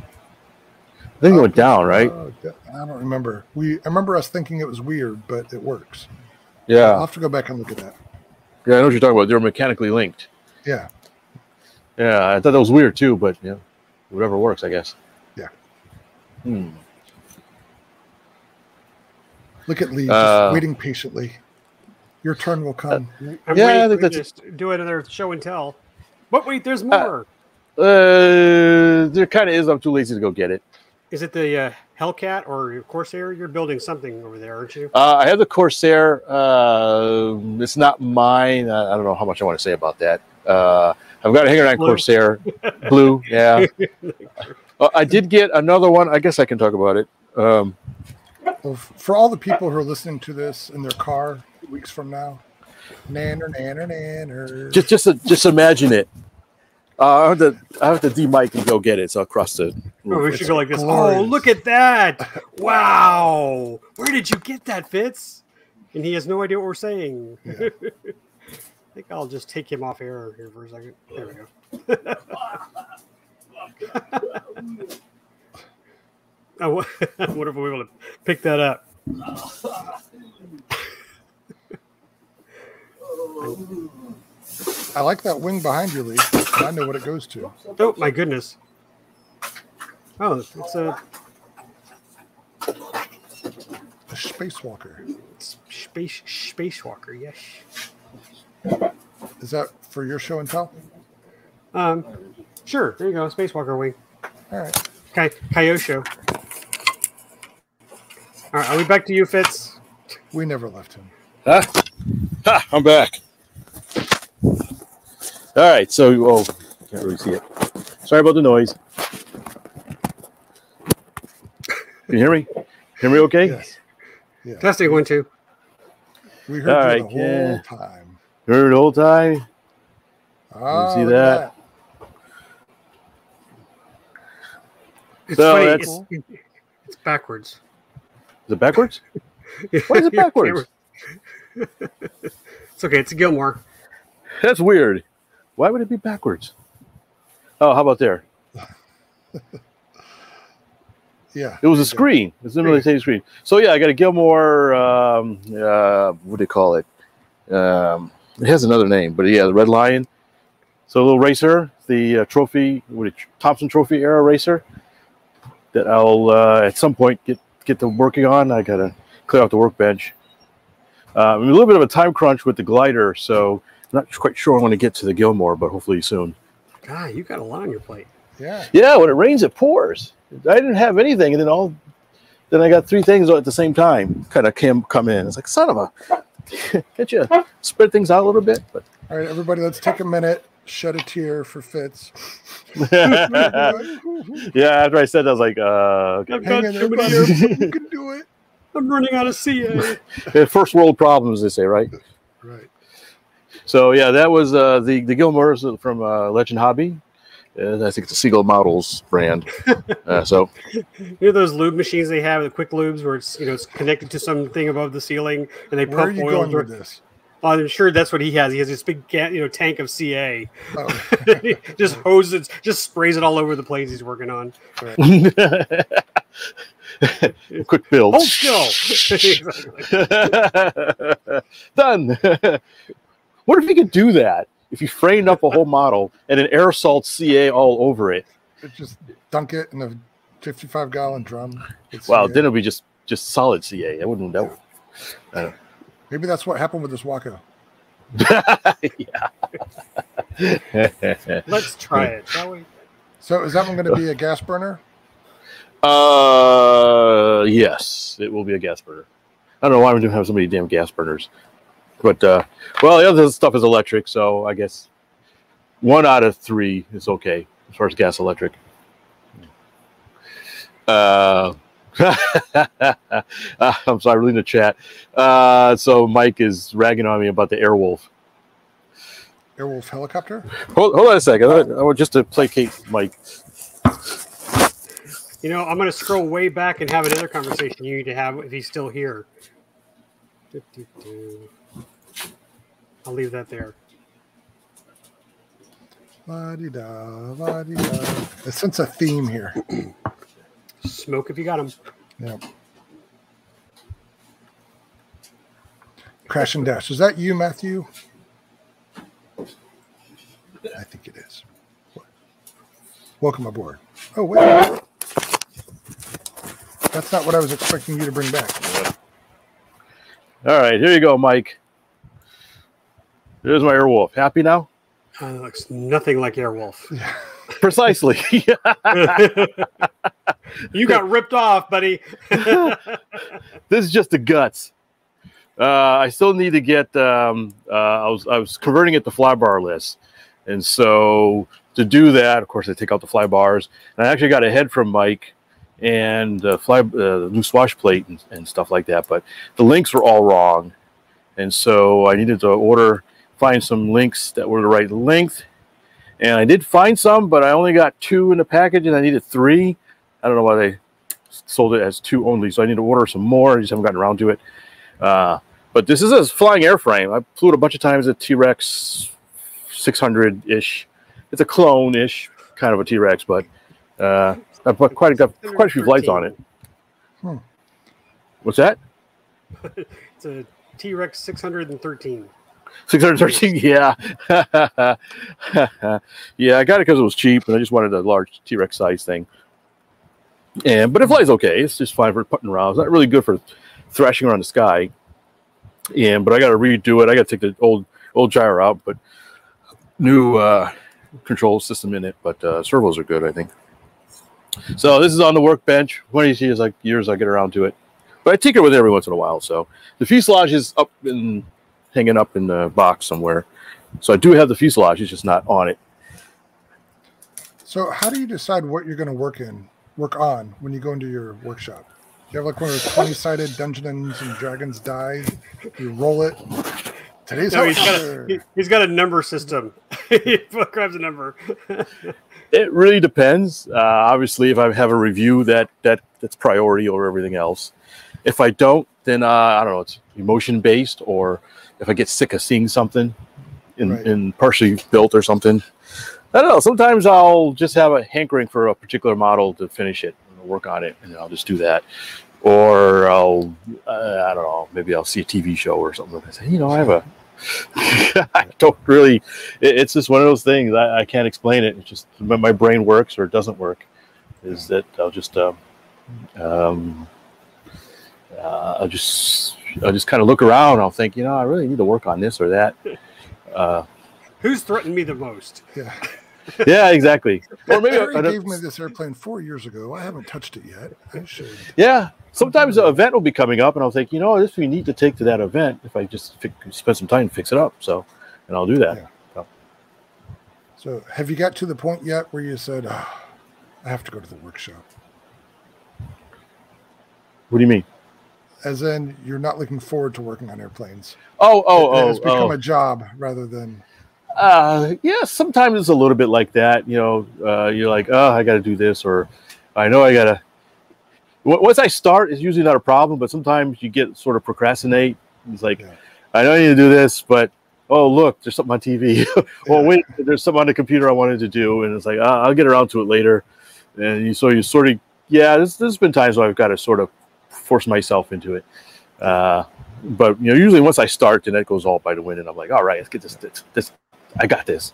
I think it went down, right? I don't remember. I remember us thinking it was weird, but it works. Yeah. I'll have to go back and look at that. Yeah, I know what you're talking about. They're mechanically linked. Yeah. Yeah, I thought that was weird too, but yeah, whatever works, I guess. Yeah. Hmm. Look at Lee, just waiting patiently. Your turn will come. Yeah, I think just do another show and tell. But wait, there's more. There kind of is. I'm too lazy to go get it. Is it the Hellcat or your Corsair? You're building something over there, aren't you? I have the Corsair. It's not mine. I don't know how much I want to say about that. I've got a hanger on Corsair. Blue, yeah. I did get another one. I guess I can talk about it. For all the people who are listening to this in their car weeks from now, nanner, nanner, nanner. Just imagine it. I have to de-mic and go get it, so I'll cross the... Oh, we should go like this. Glorious. Oh, look at that. Wow. Where did you get that, Fitz? And he has no idea what we're saying. Yeah. I think I'll just take him off air here for a second. There we go. I wonder if we were able to pick that up. I like that wing behind you, Lee. I know what it goes to. Oh, my goodness. Oh, it's a spacewalker. Spacewalker, yes. Is that for your show and tell? Sure. There you go. Spacewalker wing. All right. Kyosho. All right. Are we back to you, Fitz? We never left him. Huh? Ha! I'm back. All right. So, oh, can't really see it. Sorry about the noise. Can you hear me? Can you hear me okay? Yes. Yeah. Testing 1, 2. We heard you the whole time. Heard old time. Oh, see that? It's so funny. It's backwards. Is it backwards? Why is it backwards? It's okay. It's Gilmore. That's weird. Why would it be backwards? Oh, how about there? Yeah. It was a screen. It's literally the same screen. So, yeah, I got a Gilmore. What do they call it? It has another name, but yeah, the Red Lion. So a little racer, the trophy, Thompson Trophy era racer that I'll at some point get to working on. I gotta clear out the workbench. I'm a little bit of a time crunch with the glider, so I'm not quite sure I want to get to the Gilmore, but hopefully soon. God, you got a lot on your plate. Yeah. Yeah. When it rains, it pours. I didn't have anything, and then I got 3 things at the same time. Kind of come in. It's like son of a. Get you spread things out a little bit. But. All right, everybody, let's take a minute, shed a tear for Fitz. Yeah, after I said that, I was like, okay. I've got so many years, you can do it. I'm running out of CA. First world problems, they say, right? Right. So, yeah, that was the Gilmore's from Legend Hobby. I think it's a Seagull Models brand. You know those lube machines they have, the quick lubes, where it's it's connected to something above the ceiling, and they pump oil through this. I'm sure that's what he has. He has this big tank of CA. Oh. He just hoses, just sprays it all over the planes he's working on. Right. Quick build. Hold still. Done. What if he could do that? If you framed up a whole model and an aerosol CA all over it, just dunk it in a 55-gallon drum. Wow, CA. Then it'll be just solid CA. I wouldn't know. Maybe that's what happened with this Waco. Yeah. Let's try it, shall we? So, is that one going to be a gas burner? Yes, it will be a gas burner. I don't know why we don't have so many damn gas burners. But, well, the other stuff is electric, so I guess 1 out of 3 is okay as far as gas electric. I'm sorry, reading the chat. So Mike is ragging on me about the Airwolf. Airwolf helicopter? Hold on a second. I want just to placate Mike. I'm going to scroll way back and have another conversation you need to have if he's still here. I'll leave that there. La-de-da, la-de-da. I sense a theme here. Smoke if you got them. Yeah. Crash and Dash. Is that you, Matthew? I think it is. Welcome aboard. Oh, wait. That's not what I was expecting you to bring back. All right, here you go, Mike. There's my Airwolf. Happy now? Looks nothing like Airwolf. Precisely. You got ripped off, buddy. This is just the guts. I still need to get I was converting it to fly barless, and so to do that, of course, I take out the fly bars. And I actually got a head from Mike and the new swash plate and stuff like that, but the links were all wrong, and so I needed to find some links that were the right length. And I did find some, but I only got 2 in the package, and I needed 3. I don't know why they sold it as 2 only, so I need to order some more. I just haven't gotten around to it. But this is a flying airframe. I flew it a bunch of times at T-Rex 600-ish. It's a clone-ish kind of a T-Rex, but I've put quite a few flights on it. Hmm. What's that? It's a T-Rex 613. 613, yeah. Yeah, I got it because it was cheap, and I just wanted a large T-Rex size thing. But it flies okay. It's just fine for putting around. It's not really good for thrashing around the sky. But I got to redo it. I got to take the old gyro out, but new control system in it. But servos are good, I think. So this is on the workbench. One of these years I get around to it. But I tinker with it every once in a while. So the fuselage is up and hanging up in the box somewhere. So I do have the fuselage. It's just not on it. So how do you decide what you're going to work on when you go into your workshop? You have like one of those 20-sided Dungeons and Dragons die. You roll it. He's got a number system. He grabs a number. It really depends. Obviously, if I have a review, that's priority over everything else. If I don't, then I don't know. It's emotion based, or if I get sick of seeing something in partially built or something. I don't know. Sometimes I'll just have a hankering for a particular model to finish it. Work on it, and I'll just do that, or I'll I don't know, maybe I'll see a TV show or something and I say, you know, I have a I don't really, it's just one of those things I can't explain it. It's just my brain works or it doesn't work. Is that I'll just I'll just kind of look around. I'll think, you know, I really need to work on this or that. Who's threatened me the most? Yeah. Yeah, exactly. Or maybe I gave me this airplane 4 years ago. I haven't touched it yet. I should. Yeah. Sometimes an event will be coming up, and I'll think, you know, this we need to take to that event. If I just spend some time to fix it up, so, and I'll do that. Yeah. So, have you got to the point yet where you said, oh, I have to go to the workshop? What do you mean? As in, you're not looking forward to working on airplanes. Oh. It's become a job rather than. Yeah, sometimes it's a little bit like that, you know. You're like, oh, I got to do this, or I know I got to. Once I start, it's usually not a problem, but sometimes you get sort of procrastinate. It's like, yeah. I know I need to do this, but oh, look, there's something on TV. Well, wait, there's something on the computer I wanted to do, and it's like, I'll get around to it later. And you sort of, yeah, there's been times where I've got to sort of force myself into it. But, you know, usually once I start, then that goes all by the wind, and I'm like, all right, let's get this. I got this.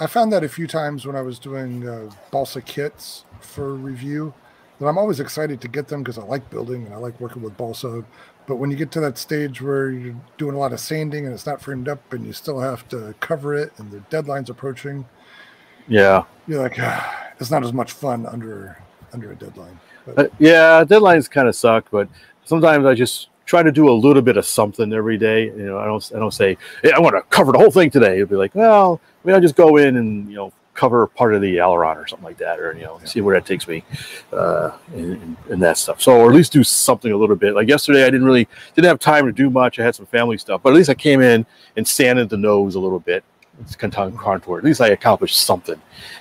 I found that a few times when I was doing balsa kits for review, that I'm always excited to get them because I like building and I like working with balsa. But when you get to that stage where you're doing a lot of sanding and it's not framed up and you still have to cover it and the deadline's approaching, yeah, you're like, ah, it's not as much fun under a deadline. But, yeah, deadlines kind of suck, but sometimes I just try to do a little bit of something every day. You know, I don't say, hey, I want to cover the whole thing today. It'd be like, well, maybe I'll just go in and, you know, cover part of the aileron or something like that, or, you know, see where that takes me, and that stuff. So, or at least do something a little bit. Like yesterday, I didn't have time to do much. I had some family stuff, but at least I came in and sanded the nose a little bit. It's contour. At least I accomplished something,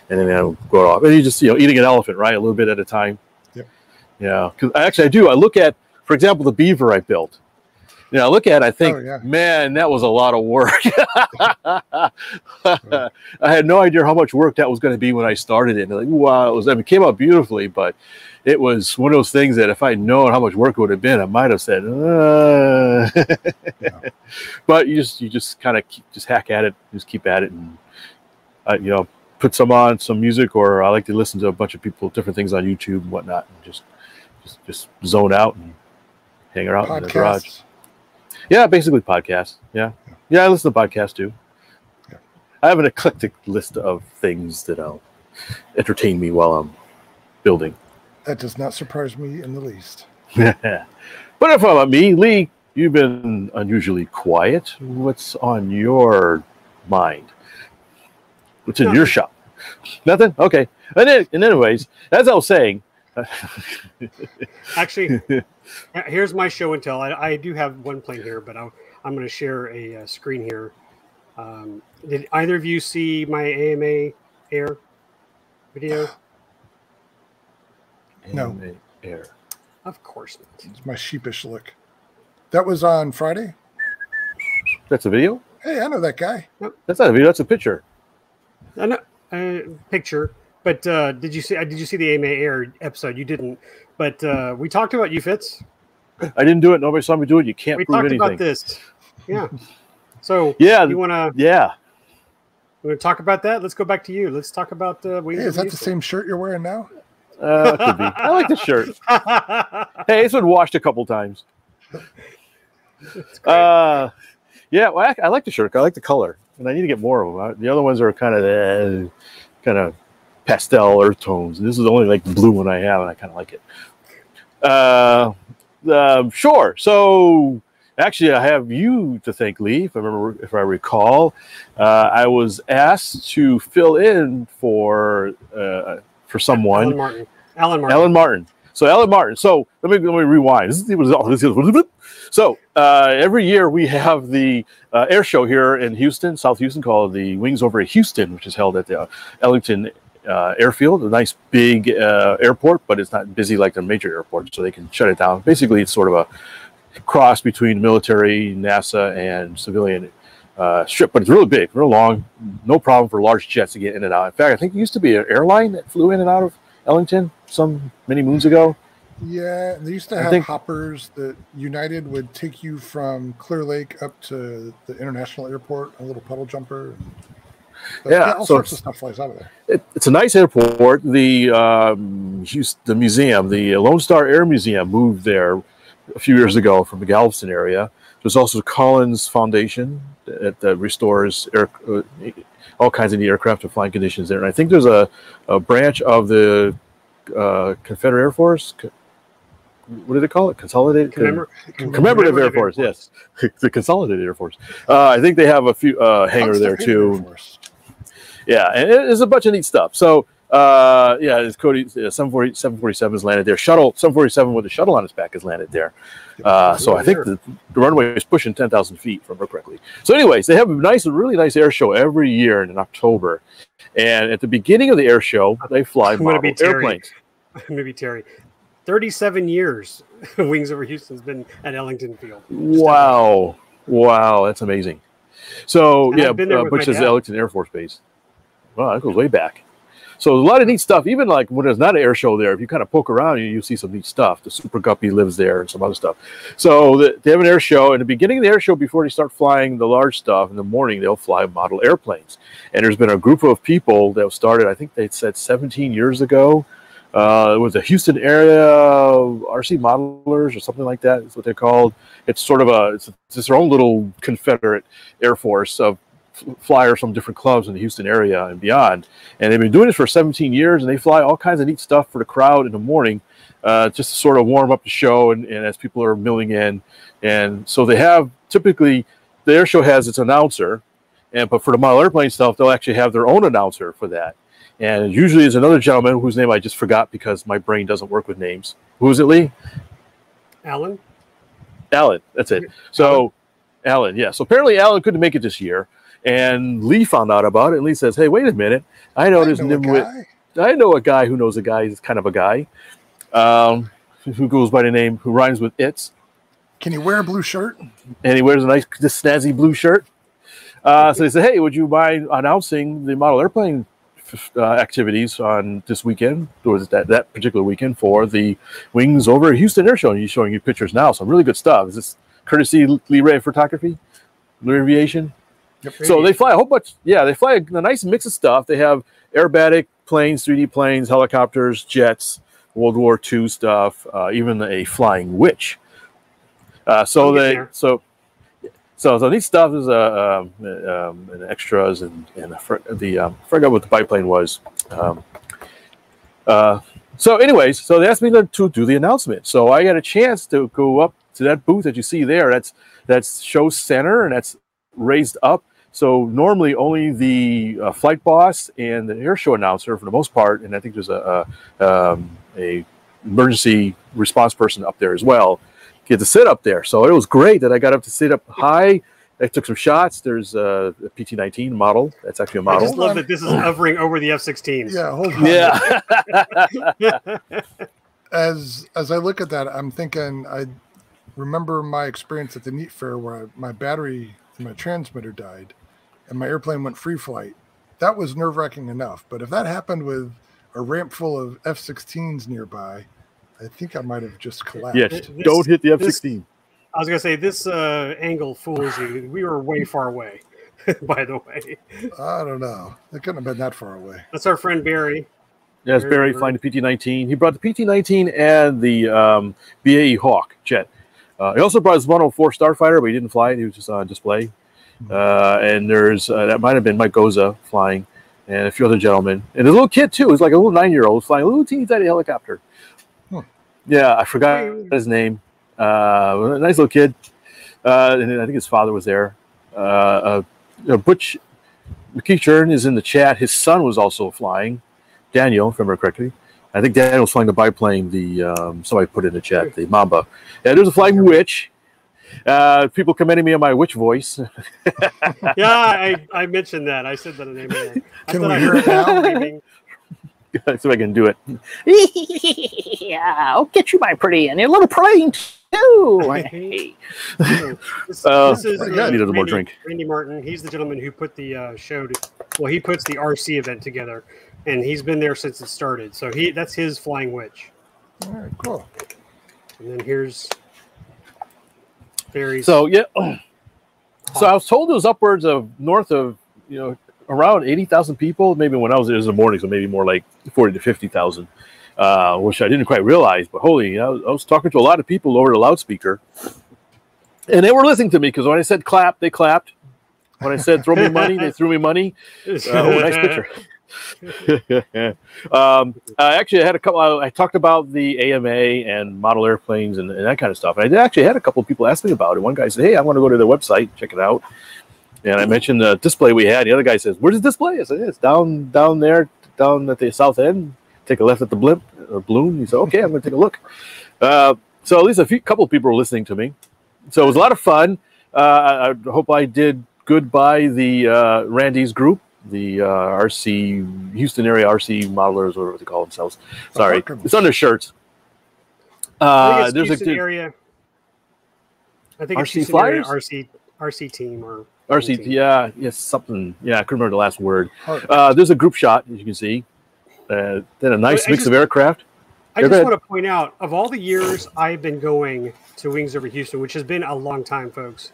and then I'll go off. And you just, you know, eating an elephant, right? A little bit at a time. Yeah. Yeah. Because I do. I look at, for example, the beaver I built. You know, I look at it, I think, man, that was a lot of work. I had no idea how much work that was going to be when I started it. And like, wow, it came out beautifully, but it was one of those things that if I'd known how much work it would have been, I might have said, yeah. But you just kind of hack at it, just keep at it, and you know, put some on, some music, or I like to listen to a bunch of people, different things on YouTube and whatnot, and just zone out and hang around in the garage. Yeah, basically podcasts. Yeah. Yeah, I listen to podcasts too. Yeah. I have an eclectic list of things that I'll entertain me while I'm building. That does not surprise me in the least. But if I'm me, Lee, you've been unusually quiet. What's on your mind? What's in your shop? Nothing? Okay. And anyways, as I was saying, actually, here's my show and tell. I do have one plane here, but I'm going to share a screen here. Did either of you see my AMA Air video? No. AMA Air. Of course not. It's my sheepish look. That was on Friday. That's a video? Hey, I know that guy. Nope. That's not a video. That's a picture. Picture. But did you see the AMA Air episode? You didn't. But we talked about you, Fitz. I didn't do it. Nobody saw me do it. You can't prove anything. We talked about this. Yeah. So yeah, you want to? Yeah. We want to talk about that. Let's go back to you. Let's talk about. Hey, is that the same shirt you're wearing now? It could be. I like the shirt. Hey, it's been washed a couple times. Yeah. Well, I like the shirt. I like the color, and I need to get more of them. The other ones are kind of pastel earth tones. This is the only like blue one I have, and I kind of like it. Sure. So actually, I have you to thank, Lee. If I recall, I was asked to fill in for someone. Alan Martin. So Alan Martin. So let me rewind. So every year we have the air show here in Houston, South Houston, called the Wings Over Houston, which is held at the Ellington airfield, a nice big airport, but it's not busy like the major airport, so they can shut it down. Basically, it's sort of a cross between military, NASA, and civilian strip, but it's really big, real long, no problem for large jets to get in and out. In fact, I think it used to be an airline that flew in and out of Ellington many moons ago. Yeah, and they used to have hoppers that United would take you from Clear Lake up to the international airport, a little puddle jumper. Yeah, all sorts of stuff flies out of there. It's a nice airport. The museum, the Lone Star Air Museum, moved there a few years ago from the Galveston area. There's also the Collins Foundation that restores all kinds of the aircraft to flying conditions there. And I think there's a branch of the Confederate Air Force. What do they call it? Consolidated Commemorative Air Force. Yes, the Consolidated Air Force. I think they have a few hangar there too. Yeah, and it's a bunch of neat stuff. So, yeah, it's Cody 747 has landed there. Shuttle 747 with the shuttle on its back has landed there. So I think the runway is pushing 10,000 feet, if I remember correctly. So, anyways, they have a really nice air show every year in October, and at the beginning of the air show, they fly model airplanes. Maybe Terry. 37 years, Wings Over Houston's been at Ellington Field. Wow, wow, that's amazing. So, and yeah, which is Ellington Air Force Base. Wow, that goes way back. So a lot of neat stuff, even like when there's not an air show there, if you kind of poke around, you see some neat stuff. The Super Guppy lives there and some other stuff. So they have an air show. In the beginning of the air show, before they start flying the large stuff, in the morning, they'll fly model airplanes. And there's been a group of people that have started, I think they said 17 years ago. It was the Houston area RC modelers or something like that is what they're called. It's sort of it's their own little Confederate Air Force of flyers from different clubs in the Houston area and beyond, and they've been doing this for 17 years, and they fly all kinds of neat stuff for the crowd in the morning, just to sort of warm up the show, and as people are milling in. And so they have, typically the air show has its announcer, but for the model airplane stuff, they'll actually have their own announcer for that. And usually there's another gentleman whose name I just forgot because my brain doesn't work with names. Who is it, Lee? Alan, that's it. So Alan, yeah. So apparently Alan couldn't make it this year. And Lee found out about it. And Lee says, hey, wait a minute. I know a guy who knows a guy. He's kind of a guy who goes by the name, who rhymes with it's. Can he wear a blue shirt? And he wears a nice, snazzy blue shirt. So they said, hey, would you mind announcing the model airplane activities on this weekend, or that particular weekend, for the Wings Over Houston Air Show? And he's showing you pictures now. Some really good stuff. Is this courtesy Lee Ray Photography? Lee Aviation? So they fly a whole bunch. Yeah, they fly a nice mix of stuff. They have aerobatic planes, 3D planes, helicopters, jets, World War II stuff, even a flying witch. So these stuff is and extras and I forgot what the biplane was. So anyways, so they asked me to do the announcement. So I got a chance to go up to that booth that you see there. That's show center, and that's raised up. So normally only the flight boss and the air show announcer for the most part, and I think there's a emergency response person up there as well, get to sit up there. So it was great that I got up to sit up high. I took some shots. There's a PT-19 model. That's actually a model. I just love that this is hovering over the F-16s. Yeah, hold on. Yeah. As I look at that, I'm thinking I remember my experience at the Neat Fair where my battery and my transmitter died and my airplane went free flight. That was nerve-wracking enough. But if that happened with a ramp full of F-16s nearby, I think I might have just collapsed. Yes, don't hit the F-16. I was going to say, this angle fools you. We were way far away, by the way. I don't know. It couldn't have been that far away. That's our friend Barry. Yes, Barry flying the PT-19. He brought the PT-19 and the BAE Hawk jet. He also brought his 104 Starfighter, but he didn't fly it. He was just on display. And there's that might have been Mike Goza flying and a few other gentlemen. And a little kid, too. It was like a little 9-year-old flying a little teeny-tiny helicopter. Yeah, I forgot his name. Nice little kid. And I think his father was there. Butch McEachern is in the chat. His son was also flying. Daniel, if I remember correctly. I think Daniel was flying the biplane. Somebody put in the chat, the Mamba. Yeah, there's a flying witch. People commending me on my witch voice. Yeah, I mentioned that. I said that in the name of that. Can we hear it now? So I can do it. Yeah, I'll get you, my pretty, and a little praying too. Hey. This is Randy Martin. He's the gentleman who put the show. He puts the RC event together, and he's been there since it started. So that's his flying witch. All right, cool. And then here's Barry's. So yeah, so I was told it was upwards of around 80,000 people, maybe when I was there in the morning, so maybe more like 40,000 to 50,000, which I didn't quite realize. But holy, I was talking to a lot of people over the loudspeaker, and they were listening to me because when I said clap, they clapped. When I said throw me money, they threw me money. Nice picture. Actually, I had a couple. I talked about the AMA and model airplanes and that kind of stuff. And I actually had a couple of people ask me about it. One guy said, "Hey, I want to go to their website, check it out." And I mentioned the display we had. The other guy says, "Where's the display?" I said, "It's down there, down at the south end. Take a left at the blimp or balloon." He said, "Okay, I'm going to take a look." So at least a couple of people were listening to me. So it was a lot of fun. I hope I did good by the Randy's group, the RC Houston area RC modelers, or what they call themselves. Sorry, it's under shirts. There's Houston area. I think it's RC Houston area RC team or. RC, yeah, yes, something. Yeah, I couldn't remember the last word. There's a group shot, as you can see. Then a nice mix of aircraft. I just want to point out, of all the years I've been going to Wings Over Houston, which has been a long time, folks,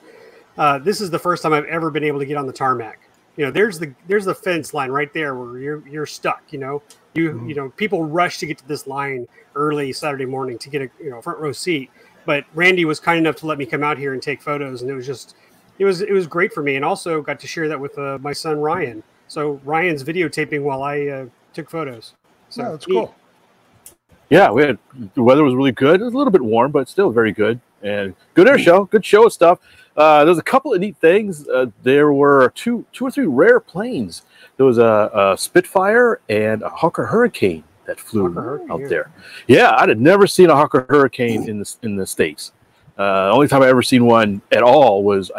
this is the first time I've ever been able to get on the tarmac. You know, there's the fence line right there where you're stuck. You know, people rush to get to this line early Saturday morning to get a front row seat. But Randy was kind enough to let me come out here and take photos, and it was just. It was great for me, and also got to share that with my son Ryan. So Ryan's videotaping while I took photos. So yeah, that's cool. Yeah, the weather was really good. It was a little bit warm, but still very good. And good air show, good show of stuff. There's a couple of neat things. There were two or three rare planes. There was a Spitfire and a Hawker Hurricane that flew out there. Yeah, I had never seen a Hawker Hurricane in the States. Only time I ever seen one at all was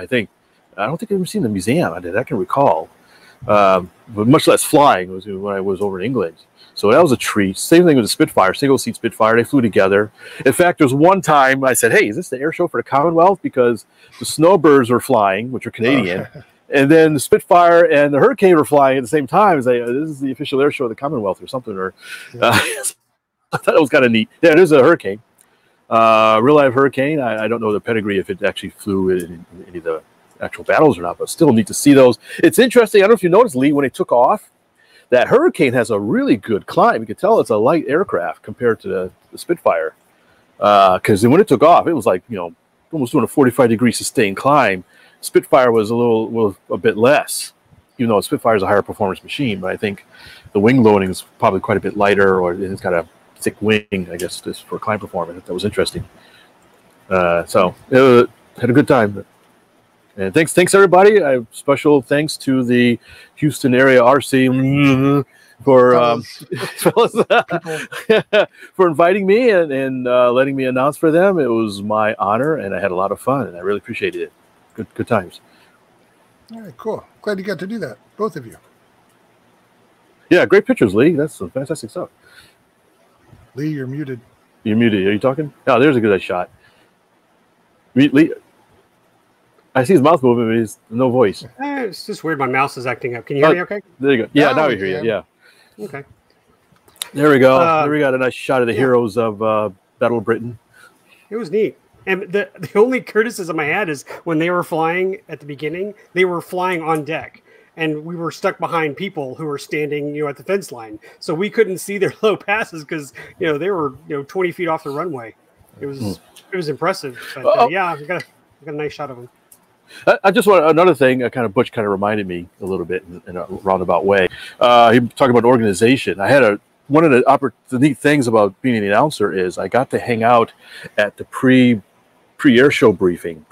I don't think I ever seen the museum. I can recall, but much less flying was when I was over in England. So that was a treat. Same thing with the Spitfire, single seat Spitfire. They flew together. In fact, there's one time I said, "Hey, is this the air show for the Commonwealth?" Because the Snowbirds were flying, which are Canadian, and then the Spitfire and the Hurricane were flying at the same time. As this is the official air show of the Commonwealth or something. I thought it was kind of neat. Yeah, there's a Hurricane. Real live Hurricane. I don't know the pedigree if it actually flew in any of the actual battles or not, but still neat to see those. It's interesting. I don't know if you noticed, Lee, when it took off, that Hurricane has a really good climb. You can tell it's a light aircraft compared to the Spitfire. Because when it took off, it was like, you know, almost doing a 45-degree sustained climb. Spitfire was a bit less, even though Spitfire is a higher performance machine. But I think the wing loading is probably quite a bit lighter, or it's got a thick wing, I guess, just for climb performance. That was interesting. So had a good time. And thanks everybody. I have special thanks to the Houston area RC for for inviting me and letting me announce for them. It was my honor, and I had a lot of fun, and I really appreciated it. Good times. All right, cool. Glad you got to do that, both of you. Yeah, great pictures, Lee. That's some fantastic stuff. Lee, you're muted. You're muted. Are you talking? Oh, there's a good shot. Lee. I see his mouth moving, but he's no voice. It's just weird. My mouse is acting up. Can you hear me okay? There you go. Yeah, now we hear you. Yeah. Okay. There we go. There we got a nice shot of the heroes of Battle of Britain. It was neat. And the only criticism I had is when they were flying at the beginning, they were flying on deck. And we were stuck behind people who were standing, you know, at the fence line. So we couldn't see their low passes because, you know, they were, you know, 20 feet off the runway. It was it was impressive. But, yeah, I got a nice shot of them. I just want another thing. Butch kind of reminded me a little bit in a roundabout way. He talked about organization. I had one of the neat things about being an announcer is I got to hang out at the pre-flight briefing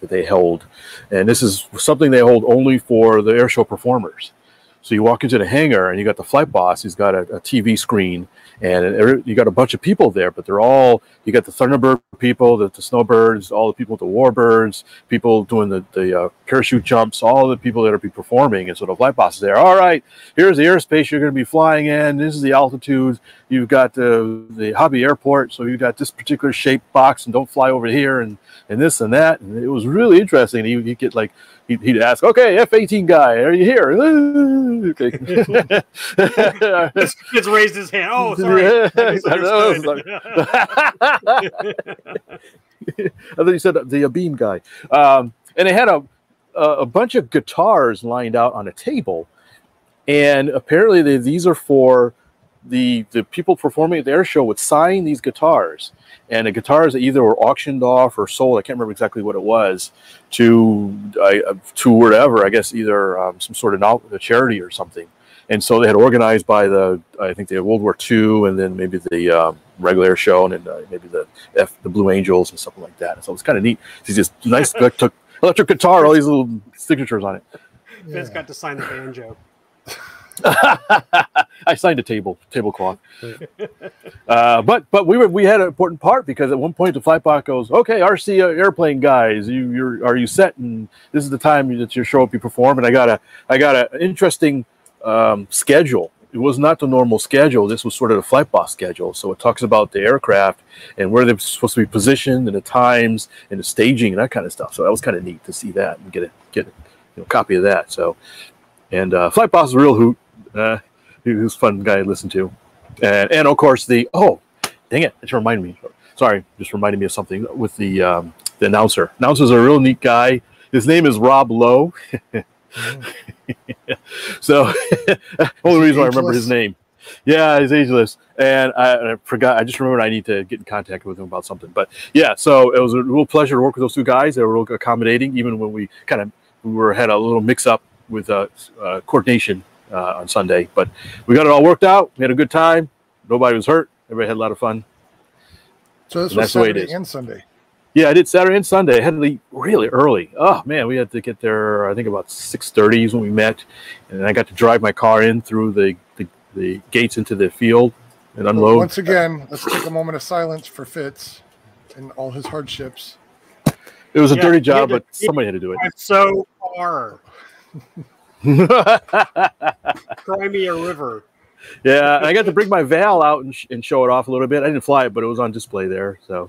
that they held, and this is something they hold only for the airshow performers. So you walk into the hangar and you got the flight boss. He's got a TV screen, and you got a bunch of people there, but they're all, you got the Thunderbird people, the Snowbirds, all the people with the Warbirds, people doing the parachute jumps, all the people that are performing. And so the flight boss is there. All right, here's the airspace you're going to be flying in. This is the altitude. You've got the hobby airport. So you've got this particular shape box, and don't fly over here and this and that. And it was really interesting. He'd get like, he'd ask, okay, F-18 guy, are you here? Okay. Just raised his hand. Oh, sorry. I thought you said the beam guy. And they had a bunch of guitars lined out on a table. And apparently these are for the people performing at the air show would sign these guitars. And the guitars either were auctioned off or sold. I can't remember exactly what it was to whatever. I guess either some sort of a charity or something. And so they had organized by I think they had World War II, and then maybe the regular show, and then maybe the Blue Angels and something like that. And so it's kind of neat. It's just nice electric guitar, all these little signatures on it. Vince got to sign the banjo. I signed a tablecloth. But we had an important part, because at one point the flight bot goes, okay, RC airplane guys, are you set? And this is the time that your show up, you perform. And I got an interesting schedule. It was not the normal schedule. This was sort of the flight boss schedule. So it talks about the aircraft and where they're supposed to be positioned, and the times and the staging and that kind of stuff. So that was kind of neat to see that and get a copy of that. So, and flight boss is a real hoot. He was a fun guy to listen to, and of course reminded me of something with the announcer. Announcer's a real neat guy. His name is Rob Lowe. So only reason why I remember his name. Yeah, he's ageless, and I forgot. I just remembered I need to get in contact with him about something. But yeah, so it was a real pleasure to work with those two guys. They were real accommodating, even when we had a little mix up with coordination. On Sunday, but we got it all worked out. We had a good time. Nobody was hurt. Everybody had a lot of fun. So this was Saturday and Sunday. Yeah, I did Saturday and Sunday. I had to leave really early. Oh man, we had to get there. I think about 6:30 is when we met, and I got to drive my car in through the gates into the field and unload. Once again, let's take a moment of silence for Fitz and all his hardships. It was a dirty job, but somebody had to do it. So far. Cry me a river. Yeah, I got to bring my Val out and show it off a little bit. I didn't fly it, but it was on display there. So,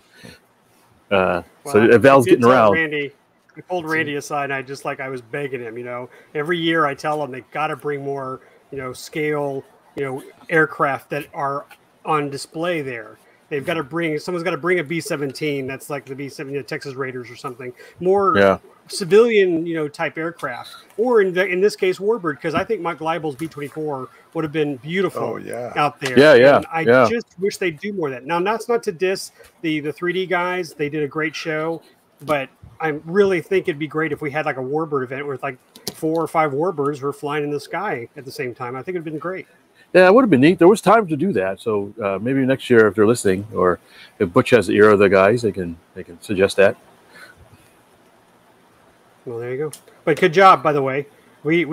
so Val's getting around. Randy, I pulled Randy aside, and I was begging him. You know, every year I tell him they got to bring more, you know, scale, you know, aircraft that are on display there. They've got to bring, someone's got to bring a B-17. That's like the B-17, you know, Texas Raiders or something. More civilian, you know, type aircraft, or in this case, Warbird, because I think Mike Leibel's B-24 would have been beautiful out there. Yeah, yeah. And I just wish they'd do more of that. Now, that's not to diss the 3D guys. They did a great show, but I really think it'd be great if we had like a Warbird event with like 4 or 5 Warbirds were flying in the sky at the same time. I think it'd been great. Yeah, it would have been neat. There was time to do that. So maybe next year, if they're listening, or if Butch has the ear of the guys, they can suggest that. Well, there you go. But good job, by the way. We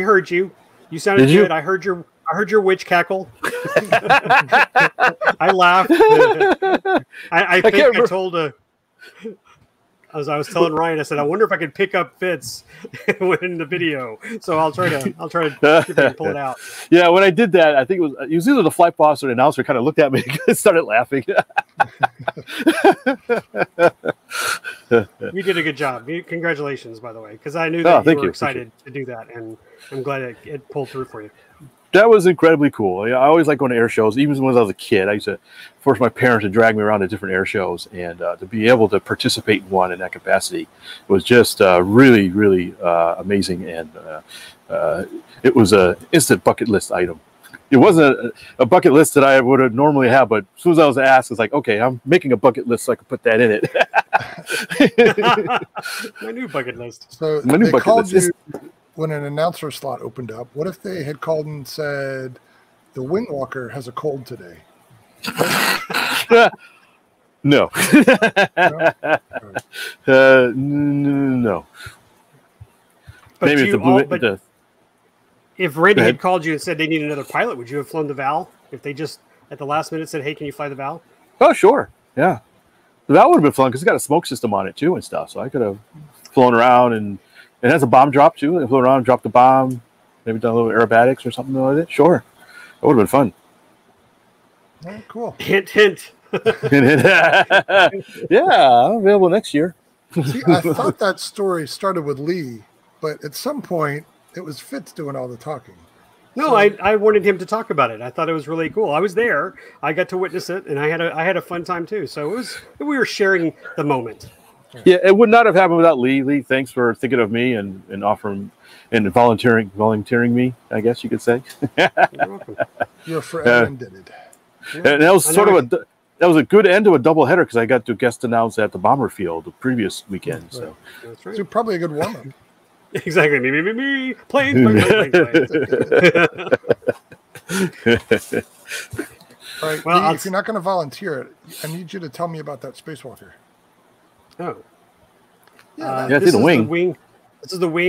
heard you. You sounded good. I heard your witch cackle. I laughed. I think I told a. As I was telling Ryan, I said, I wonder if I could pick up fits in the video. So I'll try to pull it out. Yeah, when I did that, I think it was either the flight boss or the announcer kind of looked at me and started laughing. You did a good job. Congratulations, by the way, because I knew that you were excited to do that, and I'm glad it pulled through for you. That was incredibly cool. I always like going to air shows. Even when I was a kid, I used to force my parents to drag me around to different air shows, and to be able to participate in one in that capacity was just really, really amazing. And it was an instant bucket list item. It wasn't a bucket list that I would have normally had, but as soon as I was asked, it's like, okay, I'm making a bucket list so I can put that in it. My new bucket list. So my new bucket list. When an announcer slot opened up, what if they had called and said, the wing walker has a cold today? No. No. But maybe if Randy had called you and said they need another pilot, would you have flown the Val? If they just at the last minute said, hey, can you fly the Val? Oh, sure. Yeah. The Val would have been flown because it's got a smoke system on it too and stuff. So I could have flown around and it has a bomb drop too. They flew around, dropped the bomb, maybe done a little aerobatics or something like that. Sure, that would have been fun. Oh, cool. Hint, hint. Yeah, I'm available next year. See, I thought that story started with Lee, but at some point it was Fitz doing all the talking. No, so, I wanted him to talk about it. I thought it was really cool. I was there. I got to witness it, and I had a fun time too. So we were sharing the moment. Yeah, it would not have happened without Lee. Lee, thanks for thinking of me and offering and volunteering me, I guess you could say. You're welcome. You're forever indebted. And that was a good end to a doubleheader because I got to guest announce at the bomber field the previous weekend. Right. So that's right. So probably a good warm up. Exactly. Me. Plane. All right. Well, Lee, if you're not going to volunteer it, I need you to tell me about that spacewalker. Oh, yeah! This is the wing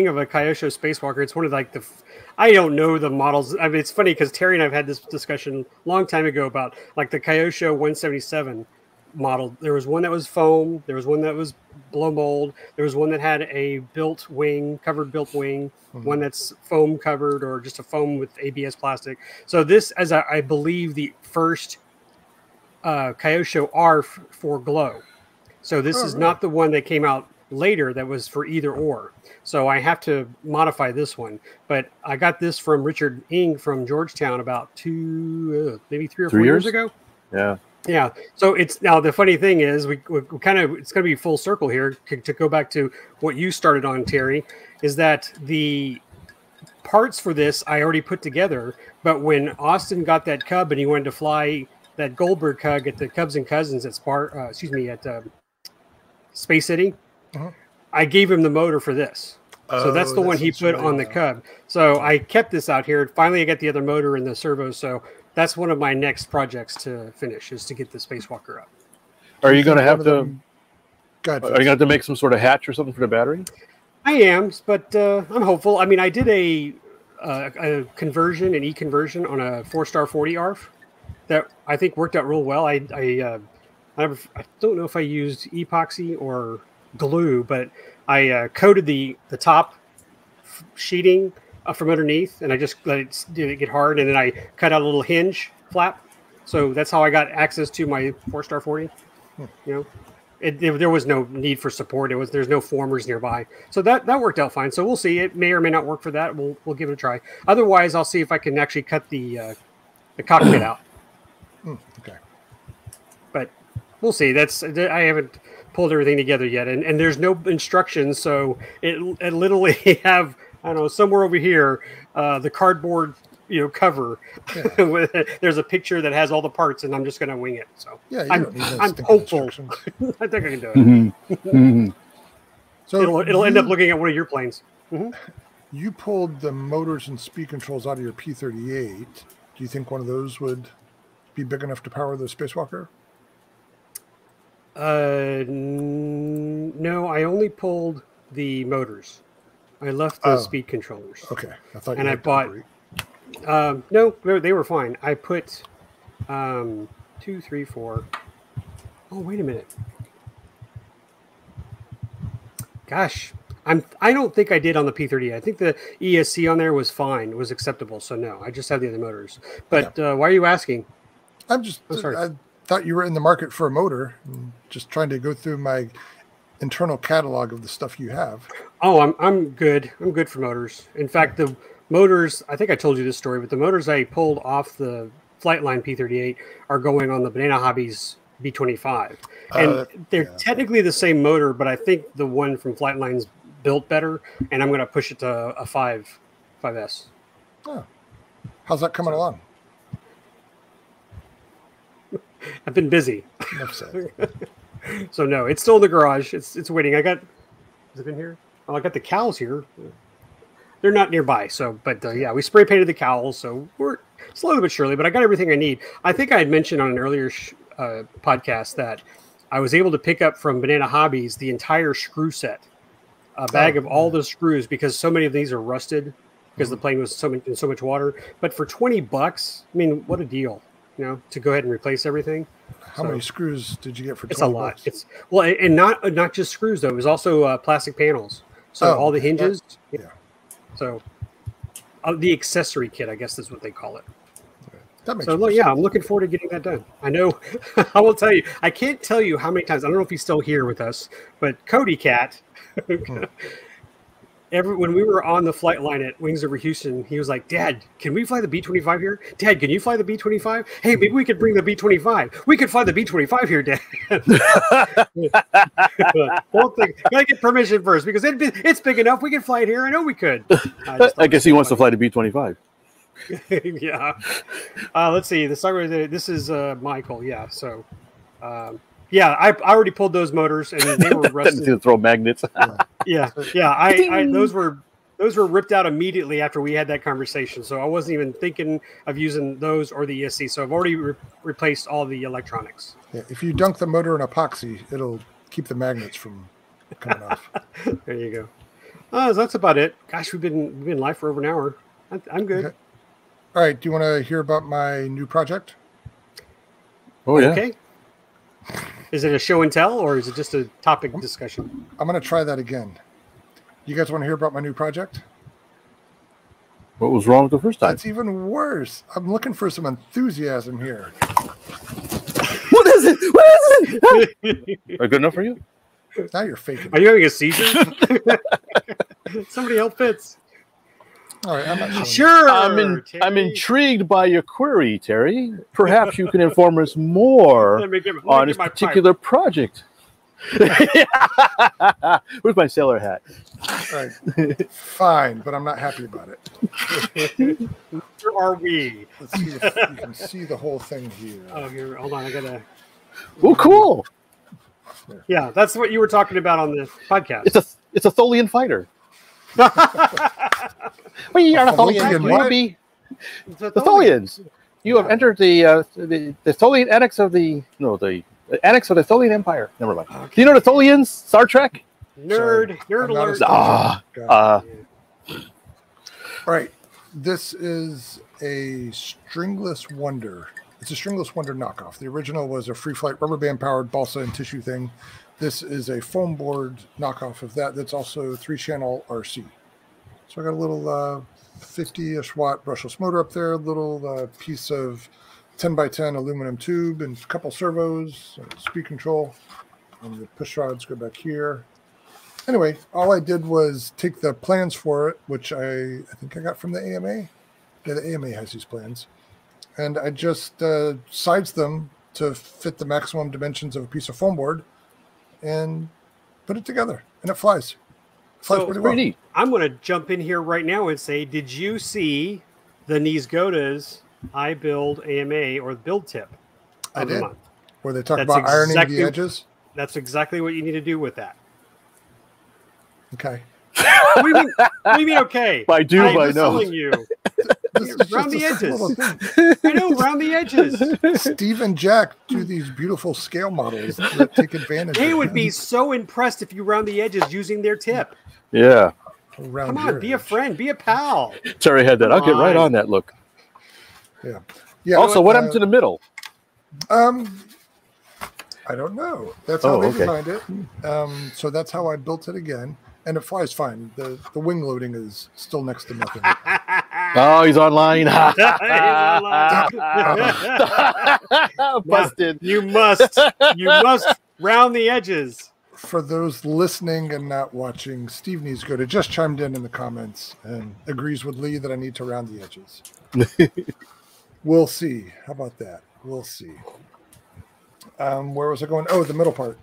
of a Kyosho Spacewalker. It's one of like I don't know the models. I mean, it's funny because Terry and I've had this discussion a long time ago about like the Kyosho 177 model. There was one that was foam. There was one that was blow mold. There was one that had a built wing, covered built wing. Mm-hmm. One that's foam covered or just a foam with ABS plastic. So this, as I believe, the first Kyosho R for glow. So this is not the one that came out later that was for either or. So I have to modify this one. But I got this from Richard Ng from Georgetown about three or four years ago. Yeah. Yeah. So it's now the funny thing is we kind of, it's going to be full circle here to go back to what you started on, Terry, is that the parts for this I already put together. But when Austin got that Cub and he wanted to fly that Goldberg Cub at the Cubs and Cousins at Space City, I gave him the motor for this. So that's the one he put on the Cub. So I kept this out here. Finally, I got the other motor and the servos. So that's one of my next projects to finish is to get the Spacewalker up. Are you going to have to make some sort of hatch or something for the battery? I am, but I'm hopeful. I mean, I did a conversion, an e-conversion on a 4-star 40 ARF that I think worked out real well. I don't know if I used epoxy or glue, but I coated the top sheeting from underneath, and I just let it get hard, and then I cut out a little hinge flap. So that's how I got access to my 4-star 40. You know, there was no need for support. There's no formers nearby, so that worked out fine. So we'll see. It may or may not work for that. We'll give it a try. Otherwise, I'll see if I can actually cut the cockpit out. Okay. we'll see. That's, I haven't pulled everything together yet, and there's no instructions, so it literally have, I don't know, somewhere over here, the cardboard, you know, cover. Yeah. There's a picture that has all the parts, and I'm just going to wing it. So yeah, I'm hopeful. I think I can do it. Mm-hmm. Mm-hmm. So it'll end up looking at one of your planes. Mm-hmm. You pulled the motors and speed controls out of your P-38. Do you think one of those would be big enough to power the Spacewalker? No, I only pulled the motors. I left the speed controllers. Okay, I thought. And I bought. No, they were fine. I put 2, 3, 4. Oh, wait a minute. Gosh. I don't think I did on the P-30. I think the ESC on there was fine. It was acceptable. So no, I just have the other motors. But yeah. Why are you asking? I'm sorry. I thought you were in the market for a motor. I'm just trying to go through my internal catalog of the stuff you have. Oh, I'm good. I'm good for motors. In fact, the motors, I think I told you this story, but the motors I pulled off the Flightline P-38 are going on the Banana Hobbies B-25. And they're technically the same motor, but I think the one from Flightline's built better, and I'm going to push it to a 5S. Oh. How's that coming along? I've been busy. So no, it's still in the garage. It's waiting. I got, has it been here? Oh, I got the cowls here. They're not nearby. So, but yeah, we spray painted the cowls. So we're slowly but surely, but I got everything I need. I think I had mentioned on an earlier podcast that I was able to pick up from Banana Hobbies the entire screw set. A bag of all the screws, because so many of these are rusted because the plane was in so much water. But for $20, I mean, what a deal, you know, to go ahead and replace everything. How many screws did you get for $20? It's a lot. Bucks? It's well, and not just screws though. It was also plastic panels. So all the hinges. Yeah. So the accessory kit, I guess, is what they call it. So I'm looking forward to getting that done. I know, I will tell you, I can't tell you how many times, I don't know if he's still here with us, but Cody Cat, when we were on the flight line at Wings Over Houston, he was like, Dad, can we fly the B-25 here? Dad, can you fly the B-25? Hey, maybe we could bring the B-25. We could fly the B-25 here, Dad. Gotta get permission first, because it's big enough. We can fly it here. I know we could. I guess he wants to fly the B-25. Yeah. Let's see. This is Michael. Yeah. So, yeah, I already pulled those motors and they were rusted. To throw magnets. Yeah. Yeah. Those were ripped out immediately after we had that conversation. So I wasn't even thinking of using those or the ESC. So I've already replaced all the electronics. Yeah. If you dunk the motor in epoxy, it'll keep the magnets from coming off. There you go. So that's about it. Gosh, we've been live for over an hour. I'm good. Okay. All right. Do you want to hear about my new project? Oh, yeah. Okay. Is it a show and tell or is it just a topic discussion? I'm going to try that again. You guys want to hear about my new project? What was wrong with the first time? That's even worse. I'm looking for some enthusiasm here. What is it? What is it? Are it good enough for you? Now you're faking. Are you having a seizure? Somebody help Fitz. All right, I'm intrigued by your query, Terry. Perhaps you can inform us more on this particular project. Where's my sailor hat? All right. Fine, but I'm not happy about it. Where are we? Let's see if you can see the whole thing here. Oh, here, hold on. I gotta. Oh, cool. There. Yeah, that's what you were talking about on the podcast. It's a Tholian fighter. We are the Tholians. The Tholians. You have entered the Tholian annex of the annex of the Tholian Empire. Never mind. Okay. Do you know the Tholians? Star Trek. Nerd alert. All right. This is a Stringless Wonder. It's a Stringless Wonder knockoff. The original was a free flight rubber band powered balsa and tissue thing. This is a foam board knockoff of that. That's also 3-channel RC. So I got a little 50-ish watt brushless motor up there, a little piece of 10x10 aluminum tube, and a couple servos, speed control, and the push rods go back here. Anyway, all I did was take the plans for it, which I think I got from the AMA. Yeah, the AMA has these plans. And I just sized them to fit the maximum dimensions of a piece of foam board and put it together, and it flies. It flies pretty well. Neat. I'm going to jump in here right now and say, did you see the Niesgoda's I Build AMA or build tip? I did. Where they talk about ironing the edges. That's exactly what you need to do with that. Okay. What do you mean okay? I'm telling you. This round the edges. I know, round the edges. Steve and Jack do these beautiful scale models that take advantage. They would be so impressed if you round the edges using their tip. Yeah. Come on, be a friend, be a pal. Sorry, I had that. I'll get right on that look. Yeah. Yeah. Also, what happened to the middle? I don't know. That's how they designed it. So that's how I built it again. And it flies fine. The wing loading is still next to nothing. Oh, he's online. Busted. You must round the edges. For those listening and not watching, Steve Niesgoda just chimed in the comments and agrees with Lee that I need to round the edges. We'll see. How about that? We'll see. Where was I going? Oh, the middle part.